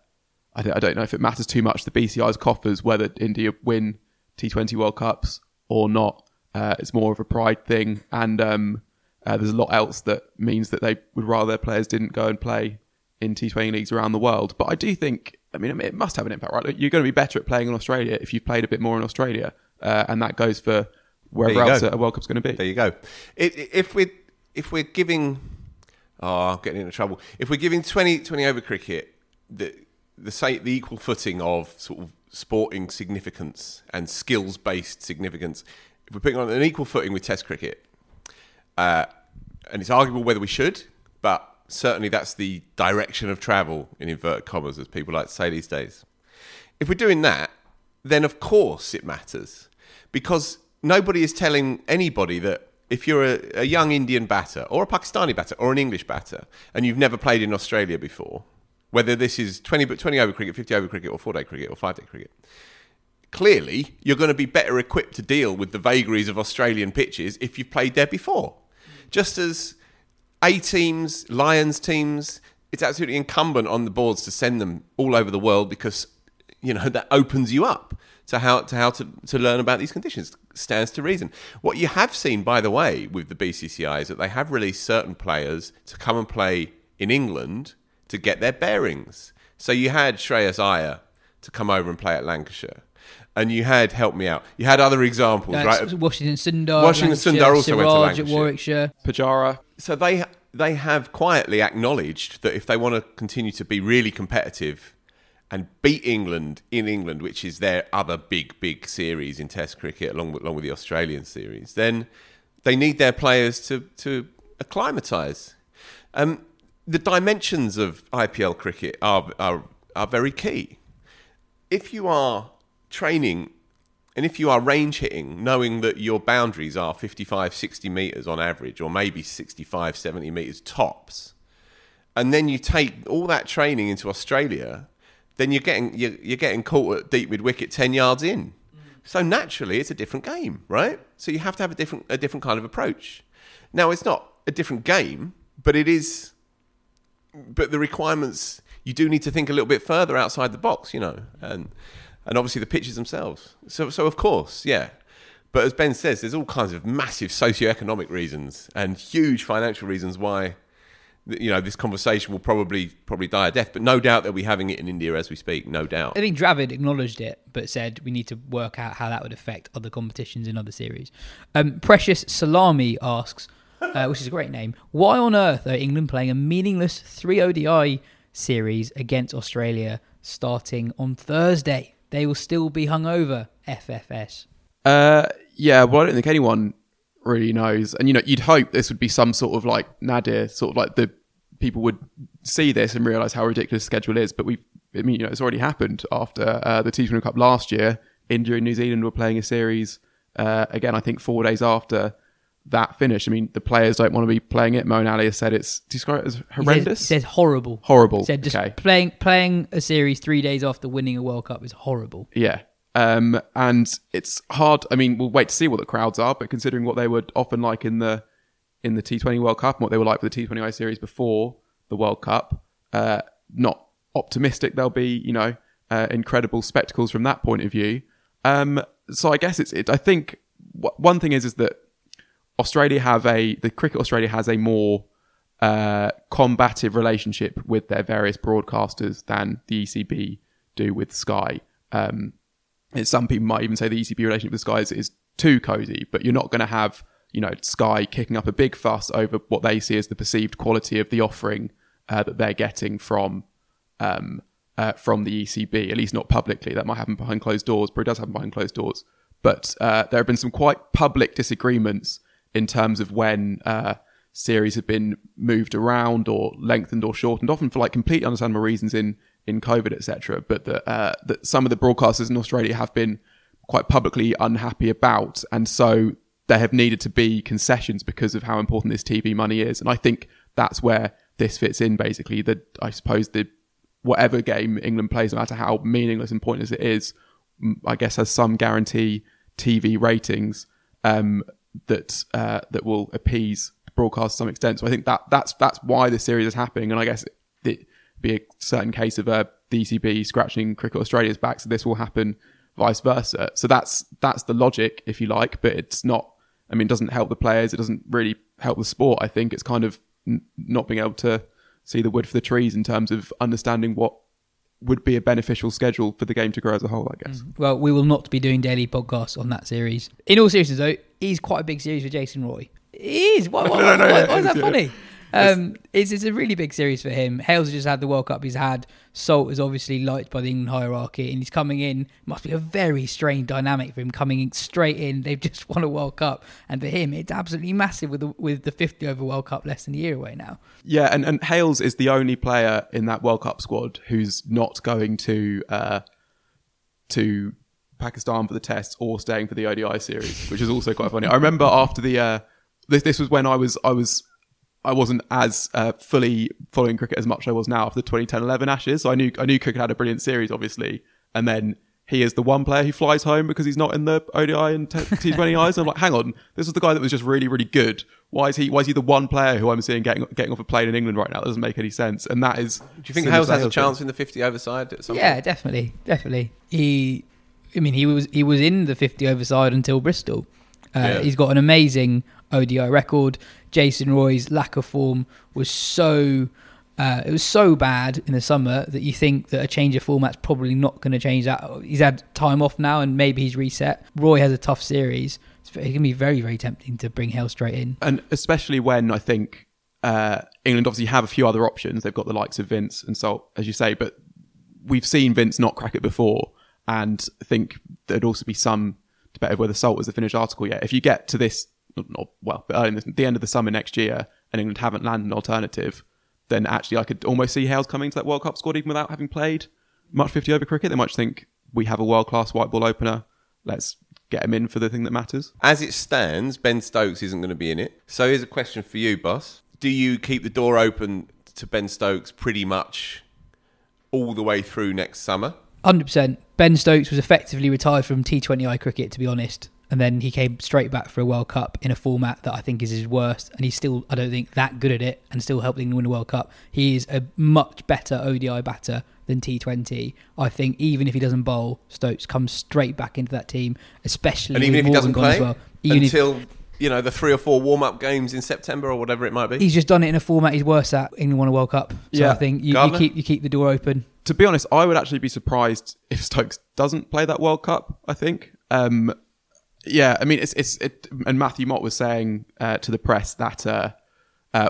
don't know if it matters too much to BCI's coffers whether India win T20 World Cups or not. It's more of a pride thing. And there's a lot else that means that they would rather their players didn't go and play in T20 leagues around the world. But I do think, it must have an impact, right? You're going to be better at playing in Australia if you've played a bit more in Australia. And that goes for wherever else a World Cup's going to be. There you go. If we're giving... Oh, I'm getting into trouble. If we're giving 20 over cricket the equal footing of sort of sporting significance and skills-based significance, if we're putting on an equal footing with Test cricket, and it's arguable whether we should, but certainly that's the direction of travel, in inverted commas, as people like to say these days. If we're doing that, then of course it matters, because nobody is telling anybody that if you're a young Indian batter or a Pakistani batter or an English batter and you've never played in Australia before, whether this is 20 over cricket, 50 over cricket or 4-day cricket or 5-day cricket, clearly you're going to be better equipped to deal with the vagaries of Australian pitches if you've played there before. Just as A teams, Lions teams, it's absolutely incumbent on the boards to send them all over the world because, you know, that opens you up to how to learn about these conditions. Stands to reason. What you have seen, by the way, with the BCCI is that they have released certain players to come and play in England to get their bearings. So you had Shreyas Iyer to come over and play at Lancashire. And you had, help me out, you had other examples, right? Washington Sundar also went to Lancashire. At Warwickshire. Pujara. So they have quietly acknowledged that if they want to continue to be really competitive and beat England in England, which is their other big series in Test cricket, along with the Australian series, then they need their players to acclimatise. The dimensions of IPL cricket are very key. If you are training and if you are range hitting, knowing that your boundaries are 55, 60 metres on average, or maybe 65, 70 metres tops, and then you take all that training into Australia, then you're getting caught at deep mid-wicket 10 yards in. Mm. So naturally, it's a different game, right? So you have to have a different kind of approach. Now, it's not a different game, but it is. But the requirements, you do need to think a little bit further outside the box, you know, and obviously the pitches themselves. So of course, yeah. But as Ben says, there's all kinds of massive socioeconomic reasons and huge financial reasons why, you know, this conversation will probably die a death, but no doubt they'll be having it in India as we speak, no doubt. I think Dravid acknowledged it, but said we need to work out how that would affect other competitions in other series. Precious Salami asks, which is a great name, why on earth are England playing a meaningless 3 ODI series against Australia starting on Thursday? They will still be hungover, FFS. Well, I don't think anyone really knows. And, you know, you'd hope this would be some sort of like nadir, sort of like the people would see this and realise how ridiculous the schedule is. But it's already happened after the T20 World Cup last year. India and New Zealand were playing a series, again, I think 4 days after that finish. I mean, the players don't want to be playing it. Moeen Ali has said it's described as horrendous. He says horrible. Horrible. He said just playing a series 3 days after winning a World Cup is horrible. Yeah. And it's hard. I mean, we'll wait to see what the crowds are, but considering what they were often like in the T20 World Cup and what they were like for the T20I series before the World Cup, not optimistic they'll be, you know, incredible spectacles from that point of view. So I guess I think one thing is that Australia have Cricket Australia has a more combative relationship with their various broadcasters than the ECB do with Sky. Some people might even say the ECB relationship with Sky is too cozy, but you're not going to have, you know, Sky kicking up a big fuss over what they see as the perceived quality of the offering that they're getting from the ECB, at least not publicly. That might happen behind closed doors, but it does happen behind closed doors. But there have been some quite public disagreements in terms of when series have been moved around or lengthened or shortened, often for like completely understandable reasons in COVID, etc. But that some of the broadcasters in Australia have been quite publicly unhappy about. And so there have needed to be concessions because of how important this TV money is. And I think that's where this fits in, basically, that I suppose the whatever game England plays, no matter how meaningless and pointless it is, I guess has some guarantee TV ratings that will appease broadcast to some extent. So I think that's why this series is happening. And I guess it be a certain case of the ECB scratching Cricket Australia's back, so this will happen vice versa. So that's the logic, if you like, but it's not, I mean, it doesn't help the players, it doesn't really help the sport, I think. It's kind of not being able to see the wood for the trees in terms of understanding what would be a beneficial schedule for the game to grow as a whole, I guess. Well, we will not be doing daily podcasts on that series. In all seriousness, though, it is quite a big series for Jason Roy. It is. Why is that funny? It's a really big series for him. Hales has just had the World Cup he's had. Salt is obviously liked by the England hierarchy, and he's coming in. Must be a very strange dynamic for him coming in straight in. They've just won a World Cup, and for him, it's absolutely massive with the 50 over World Cup less than a year away now. Yeah, and Hales is the only player in that World Cup squad who's not going to Pakistan for the Test or staying for the ODI series, which is also quite funny. I remember after the this was when I wasn't as fully following cricket as much as I was now after the 2010-11 Ashes. So I knew cricket had a brilliant series, obviously. And then he is the one player who flies home because he's not in the ODI and T20Is. And I'm like, hang on, this was the guy that was just really, really good. Why is he the one player who I'm seeing getting off a plane in England right now? That doesn't make any sense. And that is... Do you think Hales has a chance in the 50-over side at some point? Yeah, definitely. He was in the 50-over side until Bristol. He's got an amazing ODI record. Jason Roy's lack of form was so bad in the summer that you think that a change of format's probably not going to change that. He's had time off now and maybe he's reset. Roy has a tough series. It can be very, very tempting to bring Hale straight in. And especially when I think England obviously have a few other options. They've got the likes of Vince and Salt, as you say, but we've seen Vince not crack it before, and I think there'd also be some debate of whether Salt was the finished article yet. If you get to this... the end of the summer next year and England haven't landed an alternative, then actually I could almost see Hales coming to that World Cup squad even without having played much 50-over cricket. They might just think, we have a world-class white ball opener, let's get him in for the thing that matters. As it stands, Ben Stokes isn't going to be in it. So here's a question for you, Bus. Do you keep the door open to Ben Stokes pretty much all the way through next summer? 100%. Ben Stokes was effectively retired from T20I cricket, to be honest. And then he came straight back for a World Cup in a format that I think is his worst. And he's still, I don't think, that good at it and still helped England win the World Cup. He is a much better ODI batter than T20. I think even if he doesn't bowl, Stokes comes straight back into that team, especially... And even if he doesn't play until, the 3 or 4 warm-up games in September or whatever it might be. He's just done it in a format he's worse at. England won a World Cup. So yeah. I think you keep the door open. To be honest, I would actually be surprised if Stokes doesn't play that World Cup, I think. Yeah, I mean, and Matthew Mott was saying to the press that,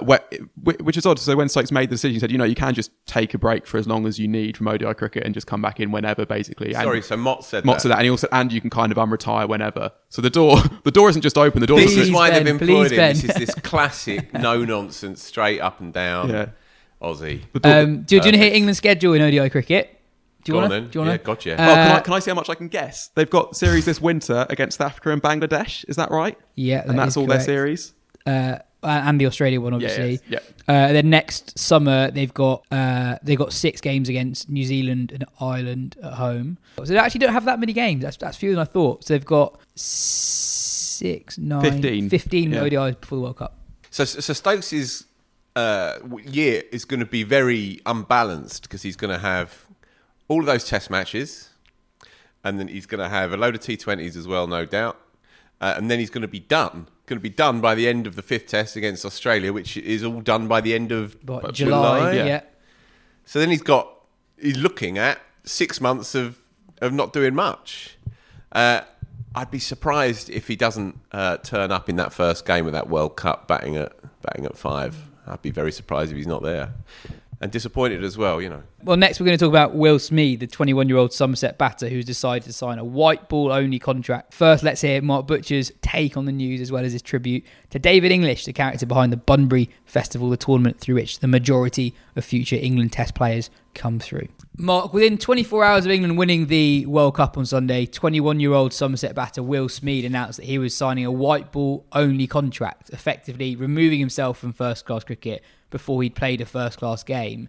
which is odd, so when Stokes made the decision, he said, you can just take a break for as long as you need from ODI cricket and just come back in whenever, basically. So Mott said that, and he also said, and you can kind of unretire whenever. So the door isn't just open, the door... This is why they've employed him. This is this classic, no-nonsense, straight up and down Aussie. Do you want to hear England's schedule in ODI cricket? Do you want to? Yeah, gotcha. Can I see how much I can guess? They've got series this winter against South Africa and Bangladesh. Is that right? Yeah, and that's all correct. Their series. And the Australia one, obviously. Yeah. Then next summer they've got 6 games against New Zealand and Ireland at home. So they actually don't have that many games. That's fewer than I thought. So they've got 15 ODIs before the World Cup. So Stokes' year is going to be very unbalanced because he's going to have all of those test matches, and then he's going to have a load of T20s as well, no doubt. And then he's going to be done. Going to be done by the end of the 5th test against Australia, which is all done by the end of July. Yeah. So then he's looking at 6 months of not doing much. I'd be surprised if he doesn't turn up in that first game of that World Cup batting at 5. I'd be very surprised if he's not there. And disappointed as well, Well, next we're going to talk about Will Smeed, the 21-year-old Somerset batter who's decided to sign a white ball-only contract. First, let's hear Mark Butcher's take on the news as well as his tribute to David English, the character behind the Bunbury Festival, the tournament through which the majority of future England Test players come through. Mark, within 24 hours of England winning the World Cup on Sunday, 21-year-old Somerset batter Will Smeed announced that he was signing a white ball-only contract, effectively removing himself from first-class cricket before he'd played a first-class game.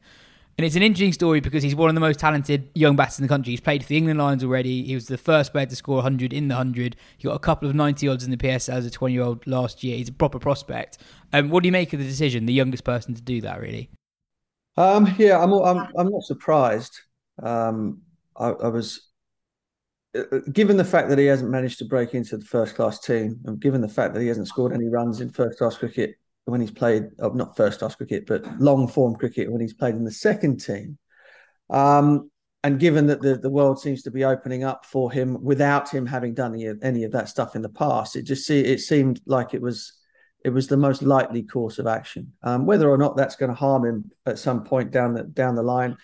And it's an interesting story because he's one of the most talented young batters in the country. He's played for the England Lions already. He was the first player to score 100 in the 100. He got a couple of 90-odds in the PSL as a 20-year-old last year. He's a proper prospect. What do you make of the decision, the youngest person to do that, really? I'm not surprised. I was... Given the fact that he hasn't managed to break into the first-class team, and given the fact that he hasn't scored any runs in first-class cricket, when he's played, not first-class cricket, but long-form cricket when he's played in the second team. And given that the world seems to be opening up for him without him having done any of that stuff in the past, it seemed like it was it was the most likely course of action. Whether or not that's going to harm him at some point down the line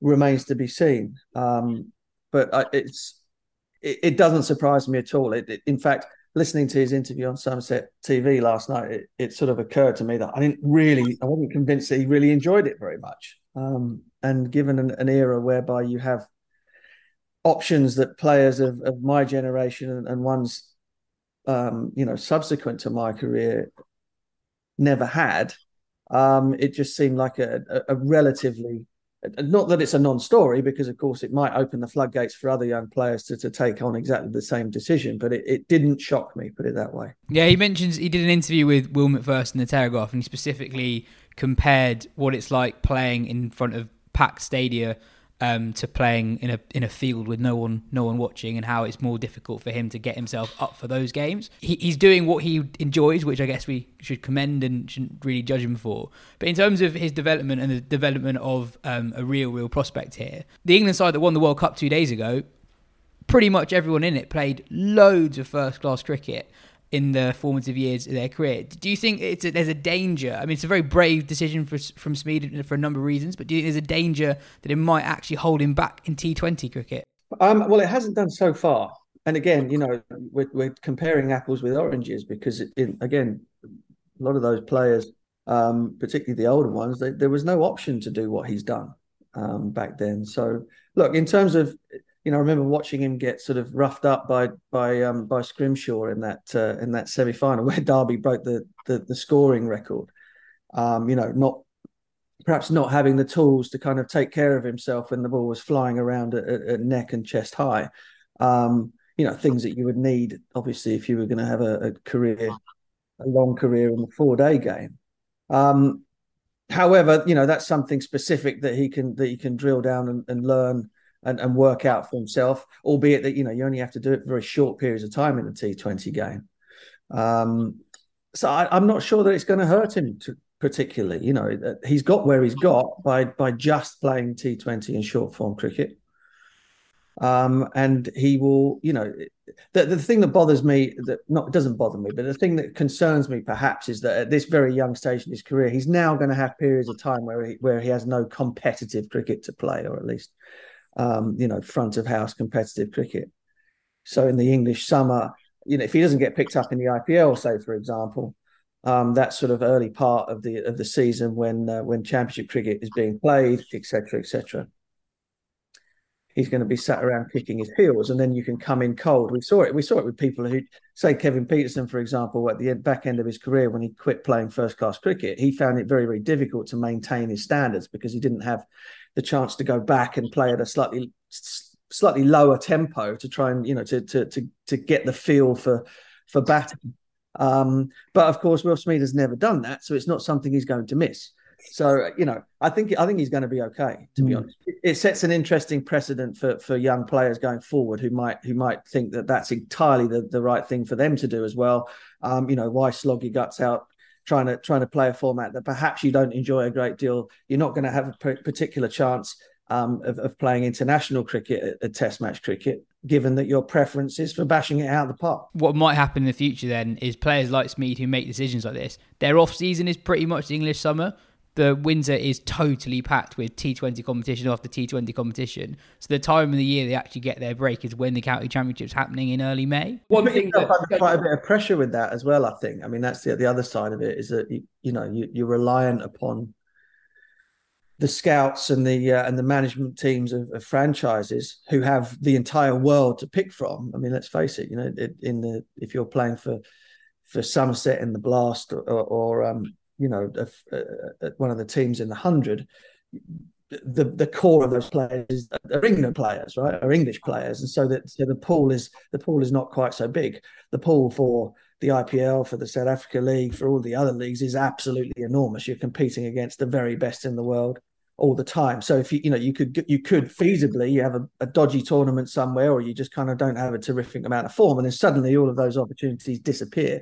remains to be seen. But it doesn't surprise me at all. In fact, listening to his interview on Sunset TV last night, it sort of occurred to me that I wasn't convinced that he really enjoyed it very much. And given an era whereby you have options that players of my generation and ones subsequent to my career never had, it just seemed like a relatively, not that it's a non-story, because of course it might open the floodgates for other young players to take on exactly the same decision, but it didn't shock me, put it that way. Yeah, he mentions he did an interview with Will McPherson in the Telegraph, and he specifically compared what it's like playing in front of packed stadia to playing in a field with no one watching, and how it's more difficult for him to get himself up for those games. He's doing what he enjoys, which I guess we should commend and shouldn't really judge him for. But in terms of his development and the development of a real prospect here, the England side that won the World Cup 2 days ago, pretty much everyone in it played loads of first-class cricket in the formative years of their career. Do you think there's a danger? I mean, it's a very brave decision from Smeed for a number of reasons, but do you think there's a danger that it might actually hold him back in T20 cricket? Well, it hasn't done so far. And again, we're comparing apples with oranges, because, a lot of those players, particularly the older ones, there was no option to do what he's done back then. So, look, in terms of... I remember watching him get sort of roughed up by Scrimshaw in that semi-final where Derby broke the scoring record. Not having the tools to kind of take care of himself when the ball was flying around at neck and chest high. Things that you would need obviously if you were going to have a long career in the 4-day game. However, that's something specific that he can drill down and learn. And work out for himself, albeit that, you only have to do it for very short periods of time in the T20 game. So I'm not sure that it's going to hurt him particularly. He's got where he's got by just playing T20 and short form cricket. And he will, the thing that bothers me, doesn't bother me, but the thing that concerns me perhaps is that at this very young stage in his career, he's now going to have periods of time where he has no competitive cricket to play, or at least... front of house competitive cricket. So in the English summer, if he doesn't get picked up in the IPL, say for example, that sort of early part of the season when championship cricket is being played, etc., etc., he's going to be sat around kicking his heels, and then you can come in cold. We saw it with people who, say Kevin Peterson, for example, at the back end of his career when he quit playing first class cricket, he found it very, very difficult to maintain his standards because he didn't have the chance to go back and play at a slightly lower tempo to try and to get the feel for batting. But of course, Will Smeed has never done that, so it's not something he's going to miss. So I think he's going to be okay. To be honest, it sets an interesting precedent for young players going forward who might think that that's entirely the right thing for them to do as well. Why slog your guts out? Trying to play a format that perhaps you don't enjoy a great deal. You're not going to have a particular chance of playing international cricket, a test match cricket, given that your preference is for bashing it out of the park. What might happen in the future then is players like Smeed who make decisions like this, their off-season is pretty much the English summer. The winter is totally packed with T20 competition after T20 competition. So the time of the year they actually get their break is when the county championship's happening in early May. Well, there's quite a bit of pressure with that as well, I think. I mean, that's the other side of it, is that you're reliant upon the scouts and the management teams of franchises who have the entire world to pick from. I mean, let's face it, if you're playing for Somerset in the Blast or one of the teams in the 100, the core of those players are England players, right? Are English players, and so the pool is not quite so big. The pool for the IPL, for the South Africa League, for all the other leagues is absolutely enormous. You're competing against the very best in the world all the time. So if you could feasibly you have a dodgy tournament somewhere, or you just kind of don't have a terrific amount of form, and then suddenly all of those opportunities disappear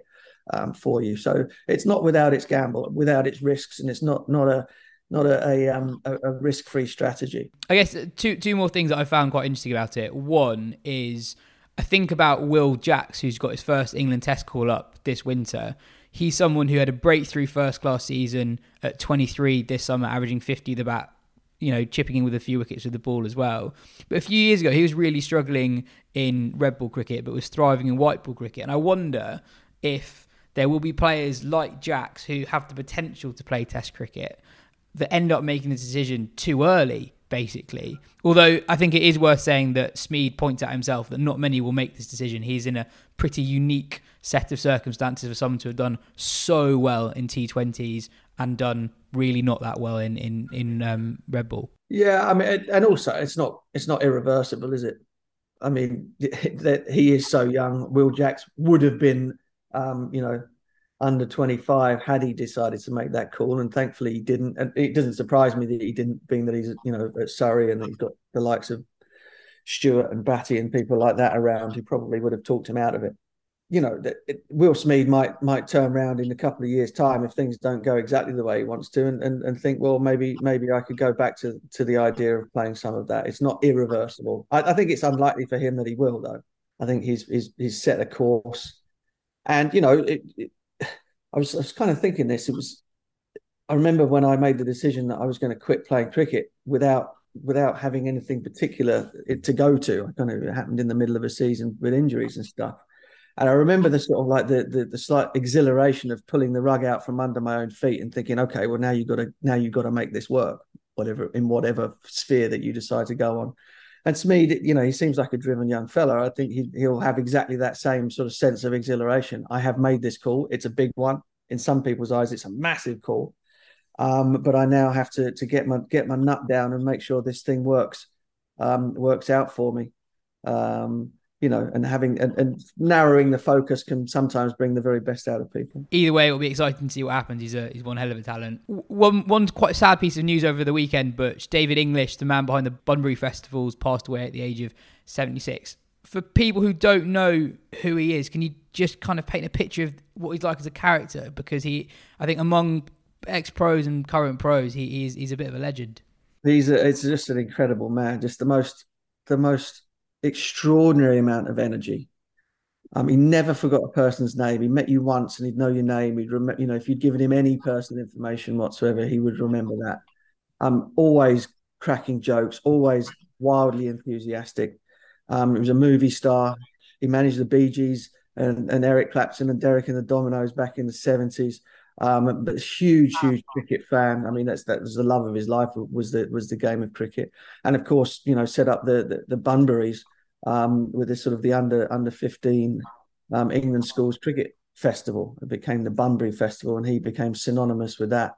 for you. So it's not without its gamble, without its risks, and it's not a risk-free strategy. I guess two more things that I found quite interesting about it. One is I think about Will Jacks, who's got his first England Test call-up this winter. He's someone who had a breakthrough first-class season at 23 this summer, averaging 50 the bat, you know, chipping in with a few wickets with the ball as well. But a few years ago, he was really struggling in red ball cricket, but was thriving in white ball cricket. And I wonder if there will be players like Jacks who have the potential to play Test cricket that end up making the decision too early, basically. Although I think it is worth saying that Smeed points out himself that not many will make this decision. He's in a pretty unique set of circumstances for someone to have done so well in T20s and done really not that well in red ball. Yeah, I mean, and also it's not irreversible, is it? I mean, that he is so young. Will Jacks would have been, under 25 had he decided to make that call, and thankfully he didn't. And it doesn't surprise me that he didn't, being that he's, at Surrey and he's got the likes of Stewart and Batty and people like that around who probably would have talked him out of it. Will Smeed might turn around in a couple of years' time if things don't go exactly the way he wants to, and think, well, maybe I could go back to the idea of playing some of that. It's not irreversible. I think it's unlikely for him that he will, though. I think he's set a course, and I was kind of thinking this. I remember when I made the decision that I was going to quit playing cricket without having anything particular to go to. I kind of, it happened in the middle of a season with injuries and stuff. And I remember the sort of like the slight exhilaration of pulling the rug out from under my own feet and thinking, okay, well, now you've got to make this work, whatever sphere that you decide to go on. And Smeed, he seems like a driven young fella. I think he'll have exactly that same sort of sense of exhilaration. I have made this call. It's a big one. In some people's eyes, it's a massive call. But I now have to get my nut down and make sure this thing works out for me. And narrowing the focus can sometimes bring the very best out of people. Either way, it'll be exciting to see what happens. He's one hell of a talent. One quite sad piece of news over the weekend, but David English, the man behind the Bunbury festivals, passed away at the age of 76. For people who don't know who he is, can you just kind of paint a picture of what he's like as a character? Because I think among ex-pros and current pros, he's a bit of a legend. It's just an incredible man. Just the most extraordinary amount of energy. He never forgot a person's name. He met you once and he'd know your name. He'd remember, if you'd given him any personal information whatsoever, he would remember that. Always cracking jokes, always wildly enthusiastic. He was a movie star. He managed the Bee Gees and Eric Clapton and Derek and the Dominoes back in the 70s. But huge cricket fan. I mean, that was the love of his life, was the game of cricket, and of course, set up the Bunburys with this sort of the under 15 England Schools Cricket Festival. It became the Bunbury Festival, and he became synonymous with that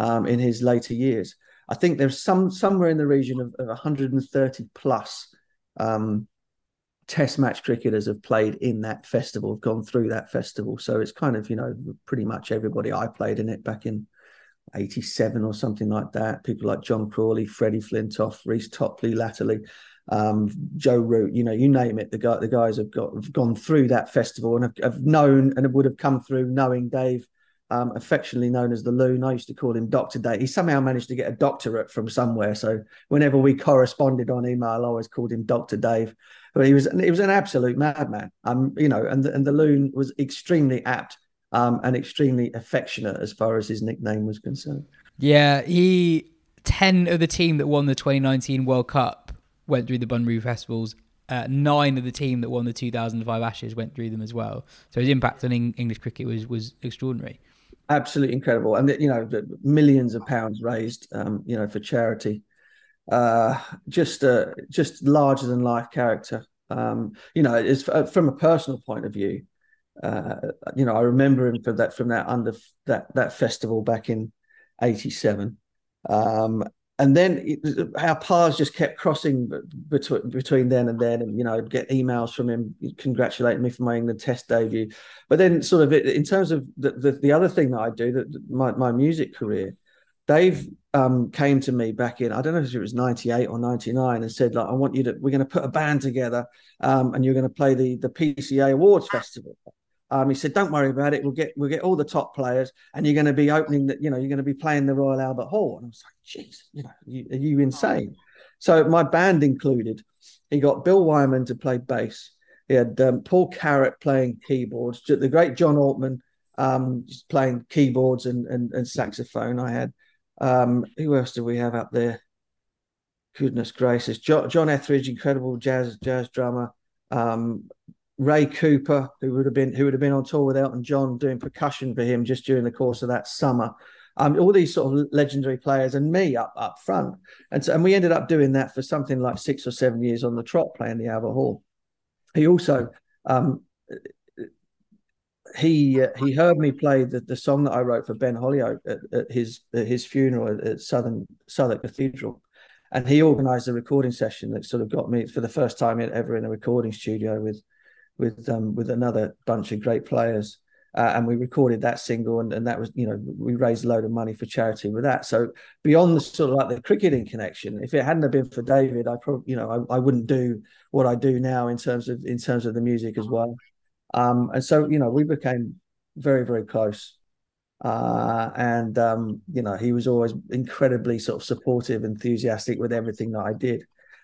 in his later years. I think there's somewhere in the region of 130 plus Test match cricketers have played in that festival, have gone through that festival. So it's kind of, pretty much everybody I played in it back in 87 or something like that. People like John Crawley, Freddie Flintoff, Rhys Topley, latterly, Joe Root, you name it. The guys have gone through that festival and have known and would have come through knowing Dave, affectionately known as the Loon. I used to call him Dr. Dave. He somehow managed to get a doctorate from somewhere. So whenever we corresponded on email, I always called him Dr. Dave. But he was an absolute madman, and the Loon was extremely apt and extremely affectionate as far as his nickname was concerned. Yeah, 10 of the team that won the 2019 World Cup went through the Bunbury festivals. 9 of the team that won the 2005 Ashes went through them as well. So his impact on English cricket was extraordinary. Absolutely incredible, and millions of pounds raised, for charity. Just larger than life character. It's from a personal point of view. I remember him from that festival back in 87, and then our paths just kept crossing between then and then. And I'd get emails from him congratulating me for my England Test debut. But then, sort of, in terms of the other thing that I do, that my music career, Dave came to me back in, I don't know if it was 98 or 99, and said, like, we're going to put a band together and you're going to play the PCA Awards Festival. He said, don't worry about it. We'll get all the top players, and you're going to be opening that, you're going to be playing the Royal Albert Hall. And I was like, jeez, are you insane? So my band included, he got Bill Wyman to play bass. He had Paul Carrott playing keyboards, the great John Altman playing keyboards and saxophone. I had who else do we have up there? Goodness gracious, John Etheridge, incredible jazz drummer. Ray Cooper, who would have been on tour with Elton John, doing percussion for him just during the course of that summer. All these sort of legendary players and me up front, and we ended up doing that for something like 6 or 7 years on the trot, playing the Albert Hall. He also he heard me play the song that I wrote for Ben Holyoake at his funeral at Southwark Cathedral. And he organised a recording session that sort of got me for the first time ever in a recording studio with another bunch of great players. And we recorded that single, and that was, you know, we raised a load of money for charity with that. So beyond the sort of like the cricketing connection, if it hadn't have been for David, I probably, you know, I wouldn't do what I do now in terms of the music as well. And so, you know, we became very, very close. And, you know, he was always incredibly sort of supportive, enthusiastic with everything that I did.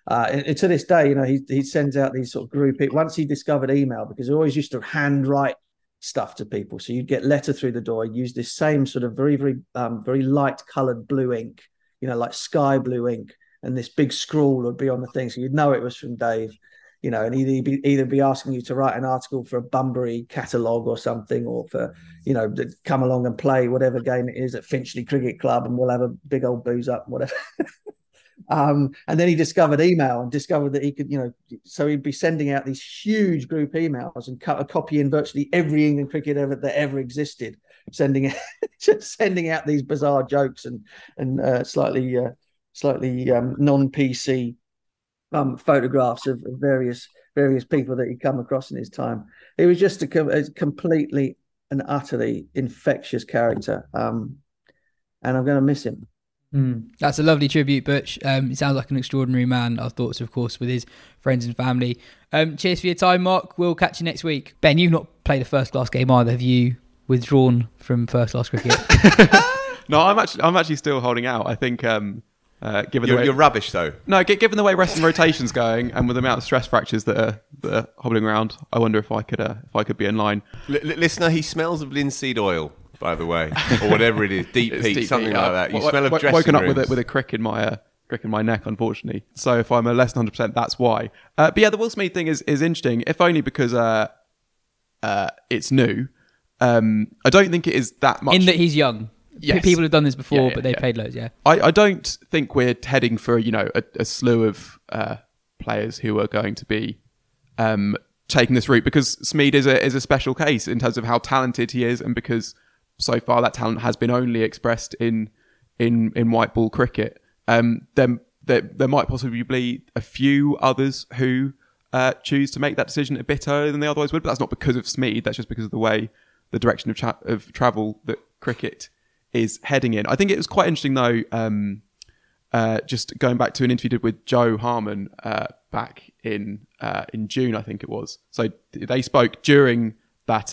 And to this day, you know, he sends out these sort of once he discovered email, because he always used to handwrite stuff to people. So you'd get letter through the door, use this same sort of very, very, very light colored blue ink, you know, like sky blue ink, and this big scrawl would be on the thing. So you'd know it was from Dave, you know, and he'd either be asking you to write an article for a Bunbury catalogue or something, or for, you know, come along and play whatever game it is at Finchley Cricket Club and we'll have a big old booze up, whatever. And then he discovered email and discovered that he could, you know, so he'd be sending out these huge group emails and cut a copy in virtually every England cricket that ever existed, sending out these bizarre jokes and slightly non-PC photographs of various people that he'd come across in his time. He was just a completely and utterly infectious character, and I'm going to miss him. That's a lovely tribute, Butch. He sounds like an extraordinary man. Our thoughts, of course, with his friends and family. Cheers for your time, Mark. We'll catch you next week. Ben, you've not played a first-class game either. Have you withdrawn from first-class cricket? No, I'm actually still holding out. I think... given you're rubbish, though. No, given the way rest and rotation's going, and with the amount of stress fractures that are hobbling around, I wonder if I could be in line. Listener, he smells of linseed oil, by the way, or whatever it is, deep peat, something like that. You smell of dressing rooms. Woken up with a crick in my neck, unfortunately. So if I'm a less than 100%, that's why. But yeah, the Will Smeed thing is interesting, if only because it's new. I don't think it is that much. In that he's young. Yes. People have done this before, but they've paid loads, yeah. I don't think we're heading for, you know, a slew of players who are going to be taking this route, because Smeed is a special case in terms of how talented he is, and because so far that talent has been only expressed in white ball cricket. Then there might possibly be a few others who choose to make that decision a bit earlier than they otherwise would, but that's not because of Smeed, that's just because of the way, the direction of travel that cricket is heading in. I think it was quite interesting, though, just going back to an interview did with Joe Harmon back in June, I think it was. So they spoke during that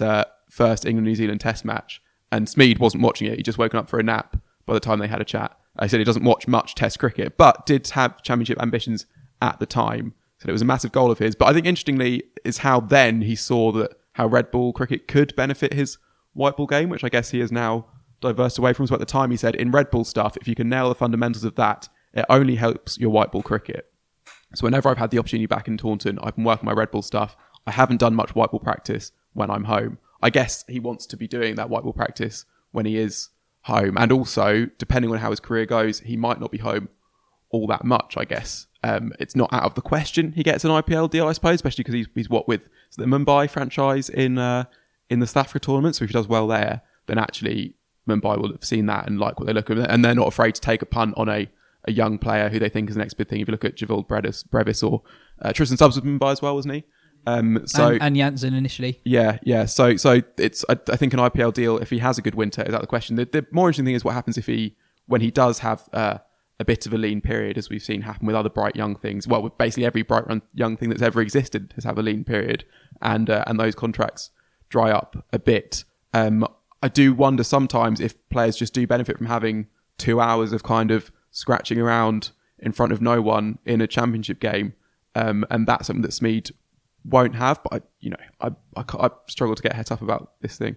first England-New Zealand Test match, and Smeed wasn't watching it. He'd just woken up for a nap by the time they had a chat. He said he doesn't watch much Test cricket, but did have championship ambitions at the time. So it was a massive goal of his. But I think, interestingly, is how then he saw that how red ball cricket could benefit his white ball game, which I guess he is now diverse away from. So at the time he said, in red ball stuff, if you can nail the fundamentals of that, it only helps your white ball cricket. So whenever I've had the opportunity back in Taunton, I've been working my red ball stuff. I haven't done much white ball practice when I'm home. I guess he wants to be doing that white ball practice when he is home. And also, depending on how his career goes, he might not be home all that much, I guess. It's not out of the question he gets an IPL deal, I suppose, especially because he's what with the Mumbai franchise in the South Africa tournament. So if he does well there, then actually Mumbai will have seen that and like what they look at, and they're not afraid to take a punt on a young player who they think is the next big thing. If you look at Javon Brevis or Tristan Stubbs with Mumbai as well, wasn't he? And Jansen initially. Yeah. So it's I think an IPL deal, if he has a good winter, is out of the question. The more interesting thing is what happens when he does have a bit of a lean period, as we've seen happen with other bright young things. Well, with basically every bright young thing that's ever existed has had a lean period, and those contracts dry up a bit. I do wonder sometimes if players just do benefit from having 2 hours of kind of scratching around in front of no one in a championship game. And that's something that Smeed won't have. But I struggle to get het up about this thing.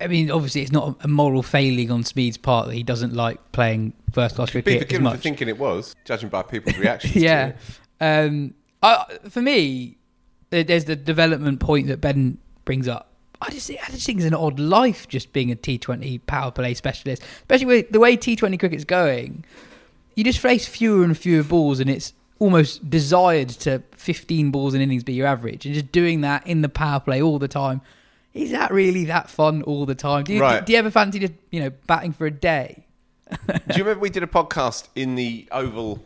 I mean, obviously, it's not a moral failing on Smeed's part that he doesn't like playing first-class cricket as much. Be forgiven for thinking it was, judging by people's reactions. Yeah, to it. For me, there's the development point that Ben brings up. I just think it's an odd life just being a T20 power play specialist, especially with the way T20 cricket's going. You just face fewer and fewer balls, and it's almost desired to 15 balls an innings be your average, and just doing that in the power play all the time. Is that really that fun all the time? Do you ever fancy just, batting for a day? Do you remember we did a podcast in the Oval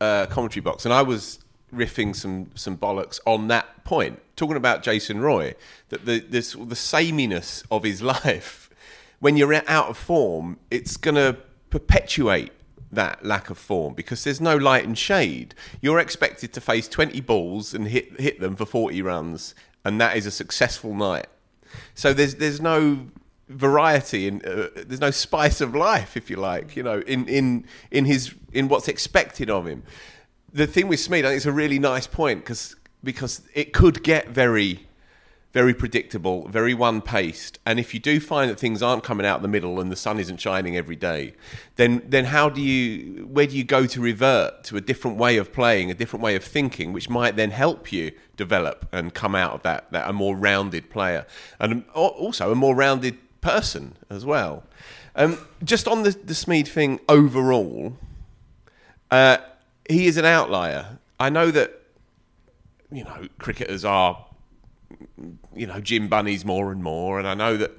commentary box, and I was riffing some bollocks on that point, talking about Jason Roy, that the sameness of his life, when you're out of form, it's going to perpetuate that lack of form because there's no light and shade. You're expected to face 20 balls and hit them for 40 runs, and that is a successful night. So there's no variety and there's no spice of life, if you like, in what's expected of him. The thing with Smeed, I think it's a really nice point because it could get very, very predictable, very one-paced. And if you do find that things aren't coming out the middle and the sun isn't shining every day, then where do you go to revert to a different way of playing, a different way of thinking, which might then help you develop and come out of that a more rounded player and also a more rounded person as well. Just on the Smeed thing overall, he is an outlier. I know that cricketers are gym bunnies more and more, and I know that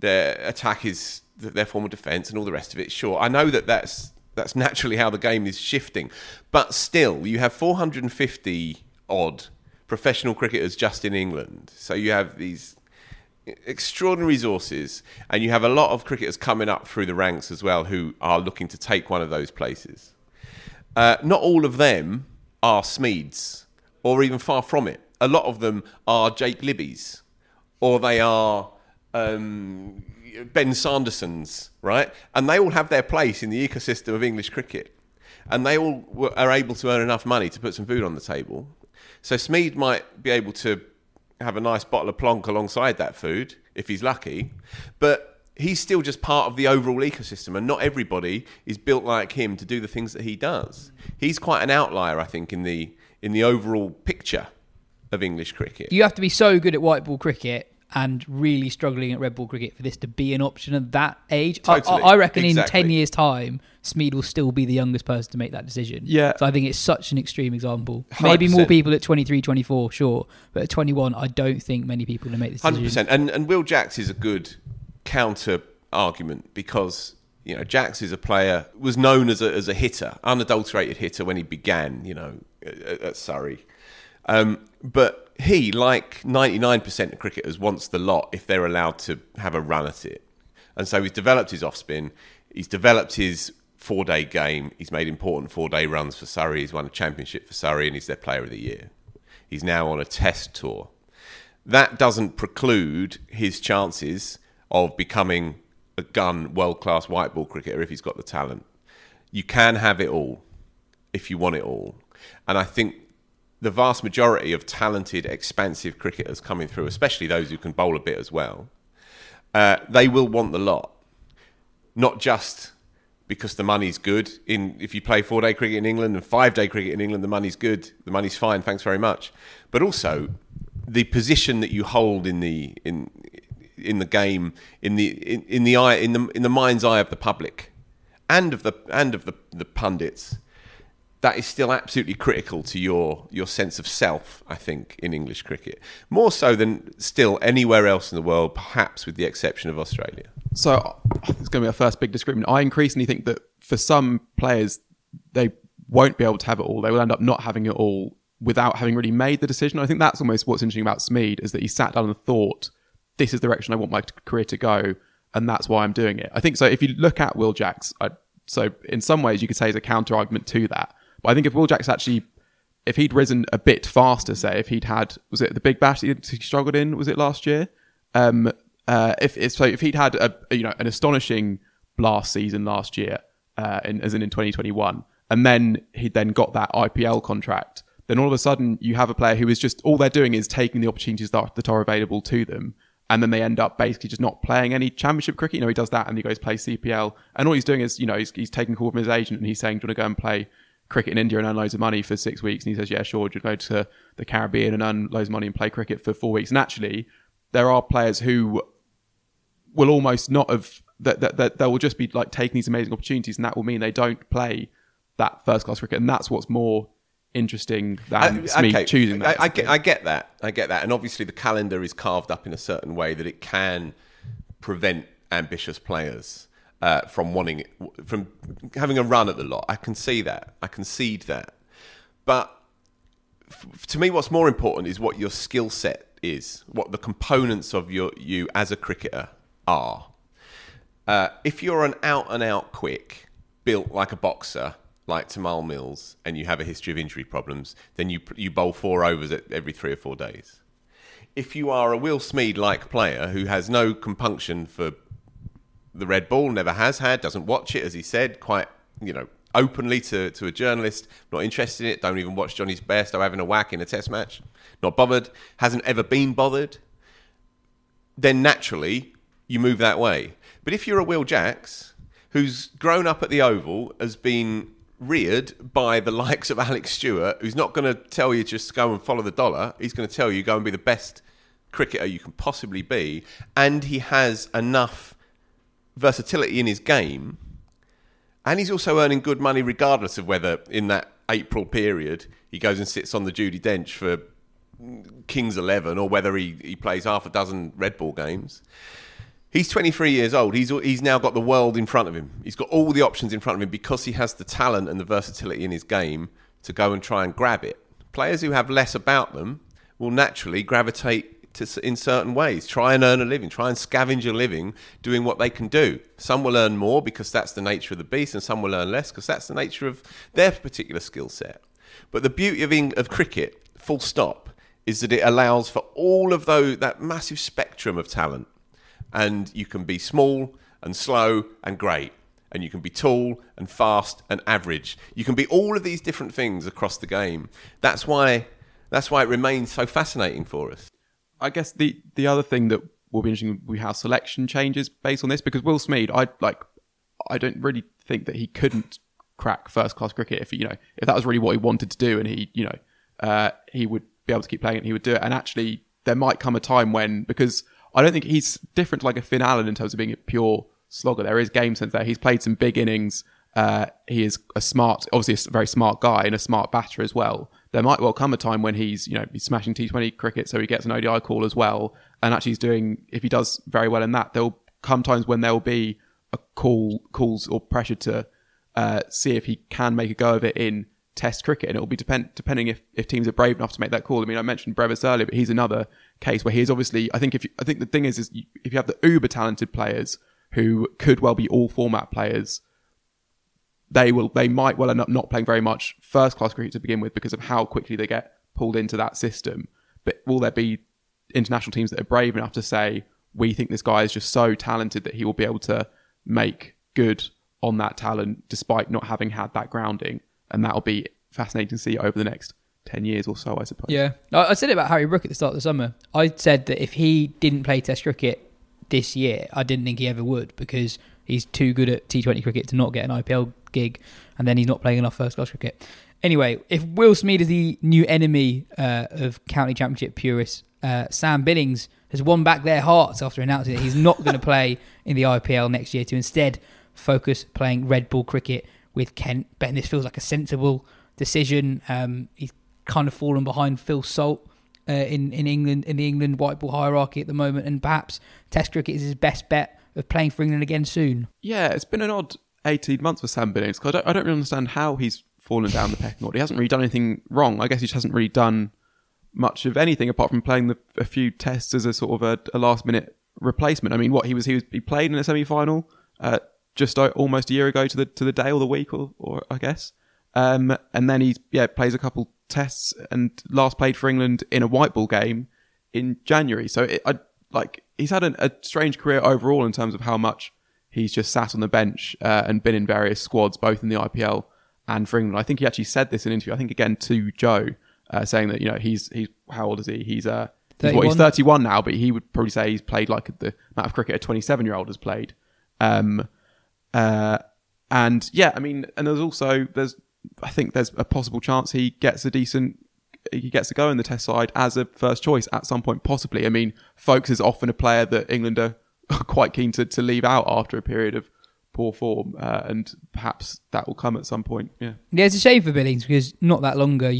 their attack is their form of defence and all the rest of it. Sure, I know that that's naturally how the game is shifting, but still, you have 450 odd professional cricketers just in England. So you have these extraordinary resources, and you have a lot of cricketers coming up through the ranks as well who are looking to take one of those places. Not all of them are Smeeds, or even far from it. A lot of them are Jake Libby's, or they are Ben Sanderson's, right? And they all have their place in the ecosystem of English cricket. And they all are able to earn enough money to put some food on the table. So Smeed might be able to have a nice bottle of plonk alongside that food, if he's lucky. But he's still just part of the overall ecosystem, and not everybody is built like him to do the things that he does. He's quite an outlier, I think, in the overall picture of English cricket. You have to be so good at white ball cricket and really struggling at red ball cricket for this to be an option at that age. Totally. I reckon exactly. In 10 years' time, Smeed will still be the youngest person to make that decision. Yeah. So I think it's such an extreme example. 100%. Maybe more people at 23, 24, sure. But at 21, I don't think many people will make this decision. 100%. And Will Jacks is a good counter-argument because Jacks is a player, was known as a hitter, unadulterated hitter when he began, at Surrey. But he, like 99% of cricketers, wants the lot if they're allowed to have a run at it. And so he's developed his off-spin, he's developed his four-day game, he's made important four-day runs for Surrey, he's won a championship for Surrey, and he's their player of the year. He's now on a test tour. That doesn't preclude his chances of becoming a gun world-class white ball cricketer if he's got the talent. You can have it all if you want it all. And I think the vast majority of talented, expansive cricketers coming through, especially those who can bowl a bit as well, they will want the lot. Not just because the money's good. If you play 4-day cricket in England and 5-day cricket in England, the money's good. The money's fine, thanks very much. But also, the position that you hold in the game, in the mind's eye of the public, and of the pundits. That is still absolutely critical to your sense of self, I think, in English cricket. More so than still anywhere else in the world, perhaps with the exception of Australia. So it's going to be our first big disagreement. I increasingly think that for some players, they won't be able to have it all. They will end up not having it all without having really made the decision. I think that's almost what's interesting about Smeed, is that he sat down and thought, this is the direction I want my career to go, and that's why I'm doing it. I think so. If you look at Will Jacks, so in some ways you could say it's a counter-argument to that. I think if Will Jacks if he'd risen a bit faster, say, if he'd had, was it the big bash he struggled in, was it last year? If he'd had an astonishing blast season last year, in 2021, and then he'd got that IPL contract, then all of a sudden you have a player who is just, all they're doing is taking the opportunities that are available to them. And then they end up basically just not playing any championship cricket. You know, he does that and he goes play CPL. And all he's doing is, you know, he's taking a call from his agent and he's saying, do you want to go and play cricket in India and earn loads of money for 6 weeks? And he says, yeah, sure. Do you want to go to the Caribbean and earn loads of money and play cricket for 4 weeks? And actually, there are players who will almost not have, that they will just be like taking these amazing opportunities, and that will mean they don't play that first-class cricket. And that's what's more interesting than me choosing that. I get that. And obviously the calendar is carved up in a certain way that it can prevent ambitious players from having a run at the lot. I can see that. I concede that. But to me, what's more important is what your skill set is, what the components of you as a cricketer are. If you're an out-and-out quick, built like a boxer, like Tamal Mills, and you have a history of injury problems, then you bowl 4 overs every 3 or 4 days. If you are a Will Smeed-like player who has no compunction for the red ball, never has had, doesn't watch it, as he said, quite, you know, openly to a journalist, not interested in it, don't even watch Johnny's Bairstow having a whack in a test match, not bothered, hasn't ever been bothered, then naturally you move that way. But if you're a Will Jacks, who's grown up at the Oval, has been reared by the likes of Alex Stewart, who's not going to tell you just go and follow the dollar, he's going to tell you go and be the best cricketer you can possibly be, and he has enough versatility in his game, and he's also earning good money regardless of whether in that April period he goes and sits on the Judi Dench for Kings 11 or whether he plays half a dozen red ball games. He's 23 years old. He's now got the world in front of him. He's got all the options in front of him because he has the talent and the versatility in his game to go and try and grab it. Players who have less about them will naturally gravitate in certain ways. Try and earn a living. Try and scavenge a living doing what they can do. Some will earn more because that's the nature of the beast, and some will earn less because that's the nature of their particular skill set. But the beauty of cricket, full stop, is that it allows for all of that massive spectrum of talent. And you can be small and slow and great. And you can be tall and fast and average. You can be all of these different things across the game. That's why it remains so fascinating for us. I guess the other thing that will be interesting will be how selection changes based on this. Because Will Smeed, I don't really think that he couldn't crack first-class cricket if that was really what he wanted to do, and he would be able to keep playing it and he would do it. And actually, there might come a time when, because I don't think he's different to like a Finn Allen in terms of being a pure slogger. There is game sense there. He's played some big innings. He is obviously a very smart guy and a smart batter as well. There might well come a time when he's smashing T20 cricket, so he gets an ODI call as well. And actually if he does very well in that, there'll come times when there will be a calls or pressure to see if he can make a go of it in Test cricket, and it will be depending if teams are brave enough to make that call. I mean, I mentioned Brevis earlier, but he's another case where he is obviously. I think the thing is if you have the uber talented players who could well be all format players, they might well end up not playing very much first class cricket to begin with because of how quickly they get pulled into that system. But will there be international teams that are brave enough to say, we think this guy is just so talented that he will be able to make good on that talent despite not having had that grounding? And that'll be fascinating to see over the next 10 years or so, I suppose. Yeah. I said it about Harry Brook at the start of the summer. I said that if he didn't play Test cricket this year, I didn't think he ever would because he's too good at T20 cricket to not get an IPL gig, and then he's not playing enough first-class cricket. Anyway, if Will Smeed is the new enemy of county championship purists, Sam Billings has won back their hearts after announcing that he's not going to play in the IPL next year to instead focus playing red ball cricket with Kent. Ben, this feels like a sensible decision. He's kind of fallen behind Phil Salt in England, in the England white ball hierarchy at the moment, and perhaps Test cricket is his best bet of playing for England again soon. Yeah, it's been an odd 18 months for Sam Billings. I don't really understand how he's fallen down the pecking order. He hasn't really done anything wrong. I guess he just hasn't really done much of anything apart from playing a few tests as a sort of a last minute replacement. I mean, he played in a semi final. Just almost a year ago to the day or the week or I guess. And then he plays a couple tests and last played for England in a white ball game in January. So he's had a strange career overall in terms of how much he's just sat on the bench and been in various squads, both in the IPL and for England. I think he actually said this in an interview, I think again to Joe, saying that, you know, he's how old is he? He's 31 now, but he would probably say he's played like the amount of cricket a 27-year-old has played. And yeah, I mean, and there's a possible chance he gets a go in the test side as a first choice at some point, possibly. I mean, Folkes is often a player that England are quite keen to leave out after a period of poor form, and perhaps that will come at some point. Yeah, it's a shame for Billings, because not that long ago,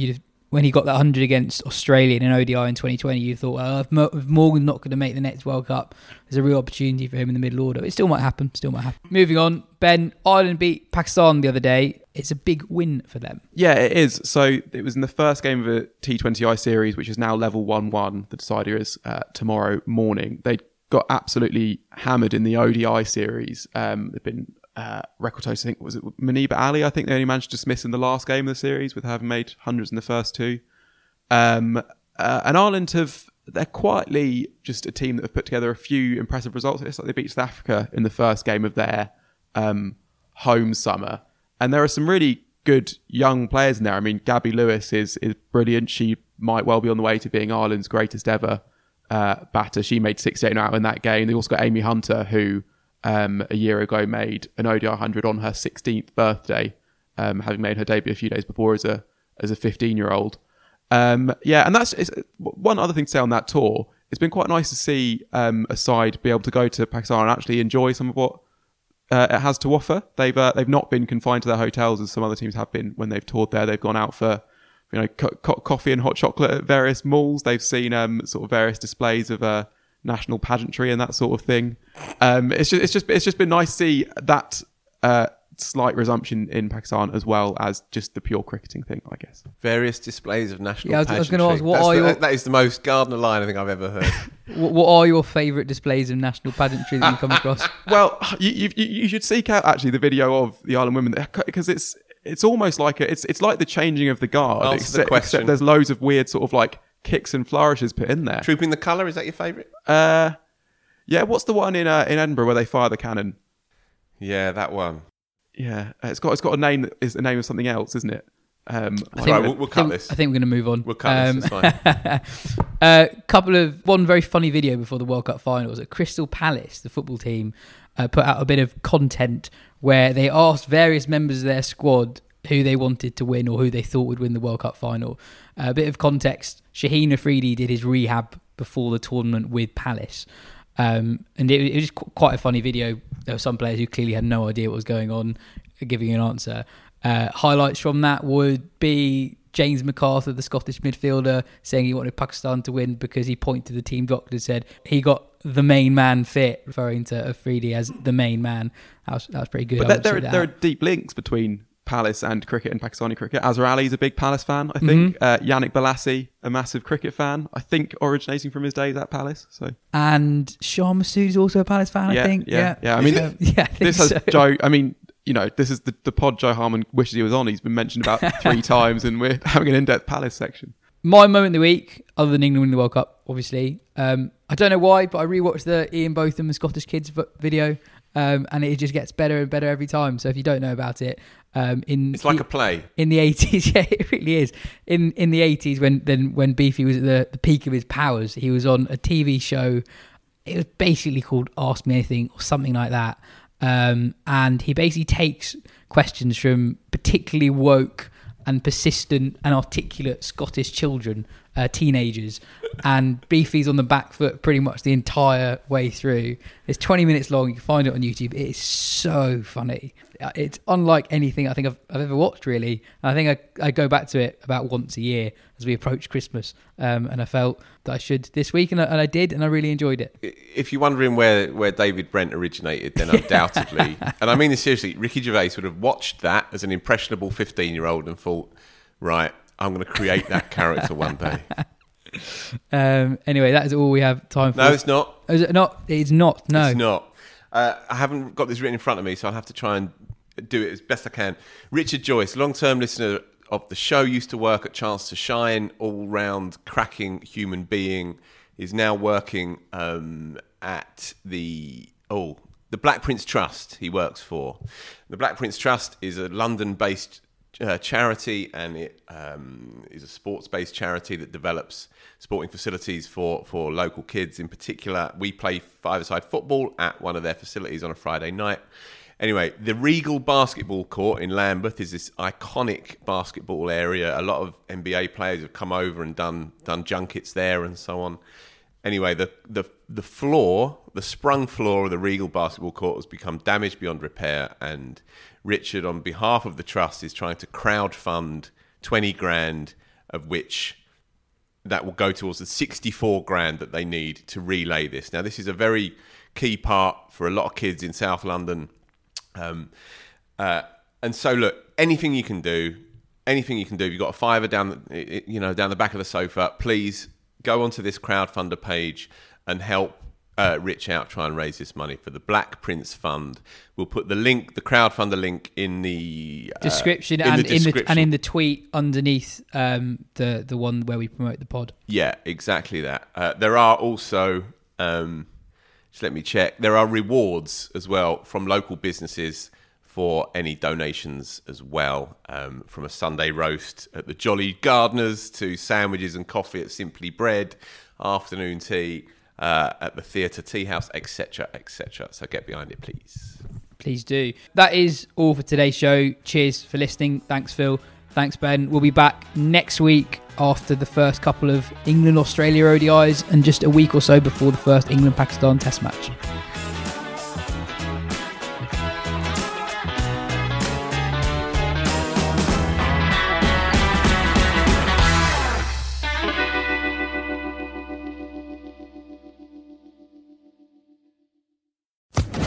when he got that 100 against Australia in an ODI in 2020, you thought, if Morgan's not going to make the next World Cup, there's a real opportunity for him in the middle order. It still might happen, Moving on, Ben, Ireland beat Pakistan the other day. It's a big win for them. Yeah, it is. So it was in the first game of a T20I series, which is now level 1-1. The decider is tomorrow morning. They got absolutely hammered in the ODI series. They've been record toast. I think, was it Munib Ali? I think they only managed to miss in the last game of the series, with having made hundreds in the first two. And Ireland they're quietly just a team that have put together a few impressive results. It's like they beat South Africa in the first game of their home summer, and there are some really good young players in there. I mean, Gabby Lewis is brilliant. She might well be on the way to being Ireland's greatest ever batter. She made 68 out in that game. They also got Amy Hunter, who a year ago made an ODI 100 on her 16th birthday, having made her debut a few days before as a 15-year-old. And that's one other thing to say on that tour. It's been quite nice to see a side be able to go to Pakistan and actually enjoy some of what it has to offer. They've not been confined to their hotels as some other teams have been when they've toured there. They've gone out for coffee and hot chocolate at various malls. They've seen sort of various displays of national pageantry and that sort of thing. It's just been nice to see that slight resumption in Pakistan, as well as just the pure cricketing thing, I guess. Various displays of national pageantry. I was going to ask, that is the most Gardner line I think I've ever heard. What are your favourite displays of national pageantry that you come across? Well, you should seek out actually the video of the Ireland women, because it's almost like it's like the changing of the guard, except there's loads of weird sort of like kicks and flourishes put in there. Trooping the Colour, is that your favourite? Yeah, what's the one in Edinburgh where they fire the cannon? Yeah, that one. Yeah, it's got a name that is the name of something else, isn't it? I think we're going to move on. We'll cut this, it's fine. One very funny video before the World Cup finals at Crystal Palace, the football team, put out a bit of content where they asked various members of their squad who they wanted to win or who they thought would win the World Cup final. A bit of context, Shaheen Afridi did his rehab before the tournament with Palace. And it was quite a funny video. There were some players who clearly had no idea what was going on, giving an answer. Highlights from that would be James MacArthur, the Scottish midfielder, saying he wanted Pakistan to win because he pointed to the team doctor and said he got the main man fit, referring to Afridi as the main man. That was pretty good. But there are deep links between Palace and cricket and Pakistani cricket. Azhar Ali's a big Palace fan, I think. Mm-hmm. Yannick Bolasie, a massive cricket fan, I think, originating from his days at Palace. So. And Shah Massoud is also a Palace fan, I think. Yeah. I mean, this is the pod Joe Harmon wishes he was on. He's been mentioned about 3 times, and we're having an in-depth Palace section. My moment of the week, other than England winning the World Cup, obviously. I don't know why, but I rewatched the Ian Botham and Scottish Kids video. And it just gets better and better every time. So if you don't know about it, it's like a play in the 80s. Yeah, it really is. In the 80s, when Beefy was at the peak of his powers, he was on a TV show. It was basically called Ask Me Anything or something like that. And he basically takes questions from particularly woke and persistent and articulate Scottish children, teenagers, and Beefy's on the back foot pretty much the entire way through. It's 20 minutes long. You can find it on YouTube. It is so funny. It's unlike anything I think I've ever watched, really. And I think I go back to it about once a year as we approach Christmas, and I felt that I should this week, and I did, and I really enjoyed it. If you're wondering where David Brent originated, then undoubtedly, and I mean this seriously, Ricky Gervais would have watched that as an impressionable 15-year-old and thought, right, I'm going to create that character one day. Anyway, that is all we have time for. No, it's not. Is it not? It's not. No, it's not. I haven't got this written in front of me, so I'll have to try and do it as best I can. Richard Joyce, long-term listener of the show, used to work at Chance to Shine, all-round cracking human being, is now working at the Black Prince Trust he works for. The Black Prince Trust is a London-based charity, and it is a sports-based charity that develops sporting facilities for local kids. In particular, we play five-a-side football at one of their facilities on a Friday night. Anyway, the Regal Basketball Court in Lambeth is this iconic basketball area. A lot of NBA players have come over and done junkets there and so on. Anyway, the floor, the sprung floor of the Regal Basketball Court has become damaged beyond repair, and Richard, on behalf of the trust, is trying to crowdfund $20,000, of which that will go towards the $64,000 that they need to relay this. Now, this is a very key part for a lot of kids in South London. And so, look, anything you can do, you've got a fiver down the back of the sofa, please go onto this crowdfunder page and help Rich out, try and raise this money for the Black Prince Fund. We'll put the crowdfunder link in the description and in the tweet underneath the one where we promote the pod. Yeah, exactly that. There are also... let me check. There are rewards as well from local businesses for any donations as well, from a Sunday roast at the Jolly Gardeners to sandwiches and coffee at Simply Bread, afternoon tea at the Theatre Tea House, etc., etc. So get behind it, please. Please do. That is all for today's show. Cheers for listening. Thanks, Phil. Thanks, Ben. We'll be back next week after the first couple of England-Australia ODIs and just a week or so before the first England-Pakistan Test match.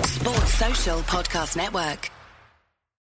Sports Social Podcast Network.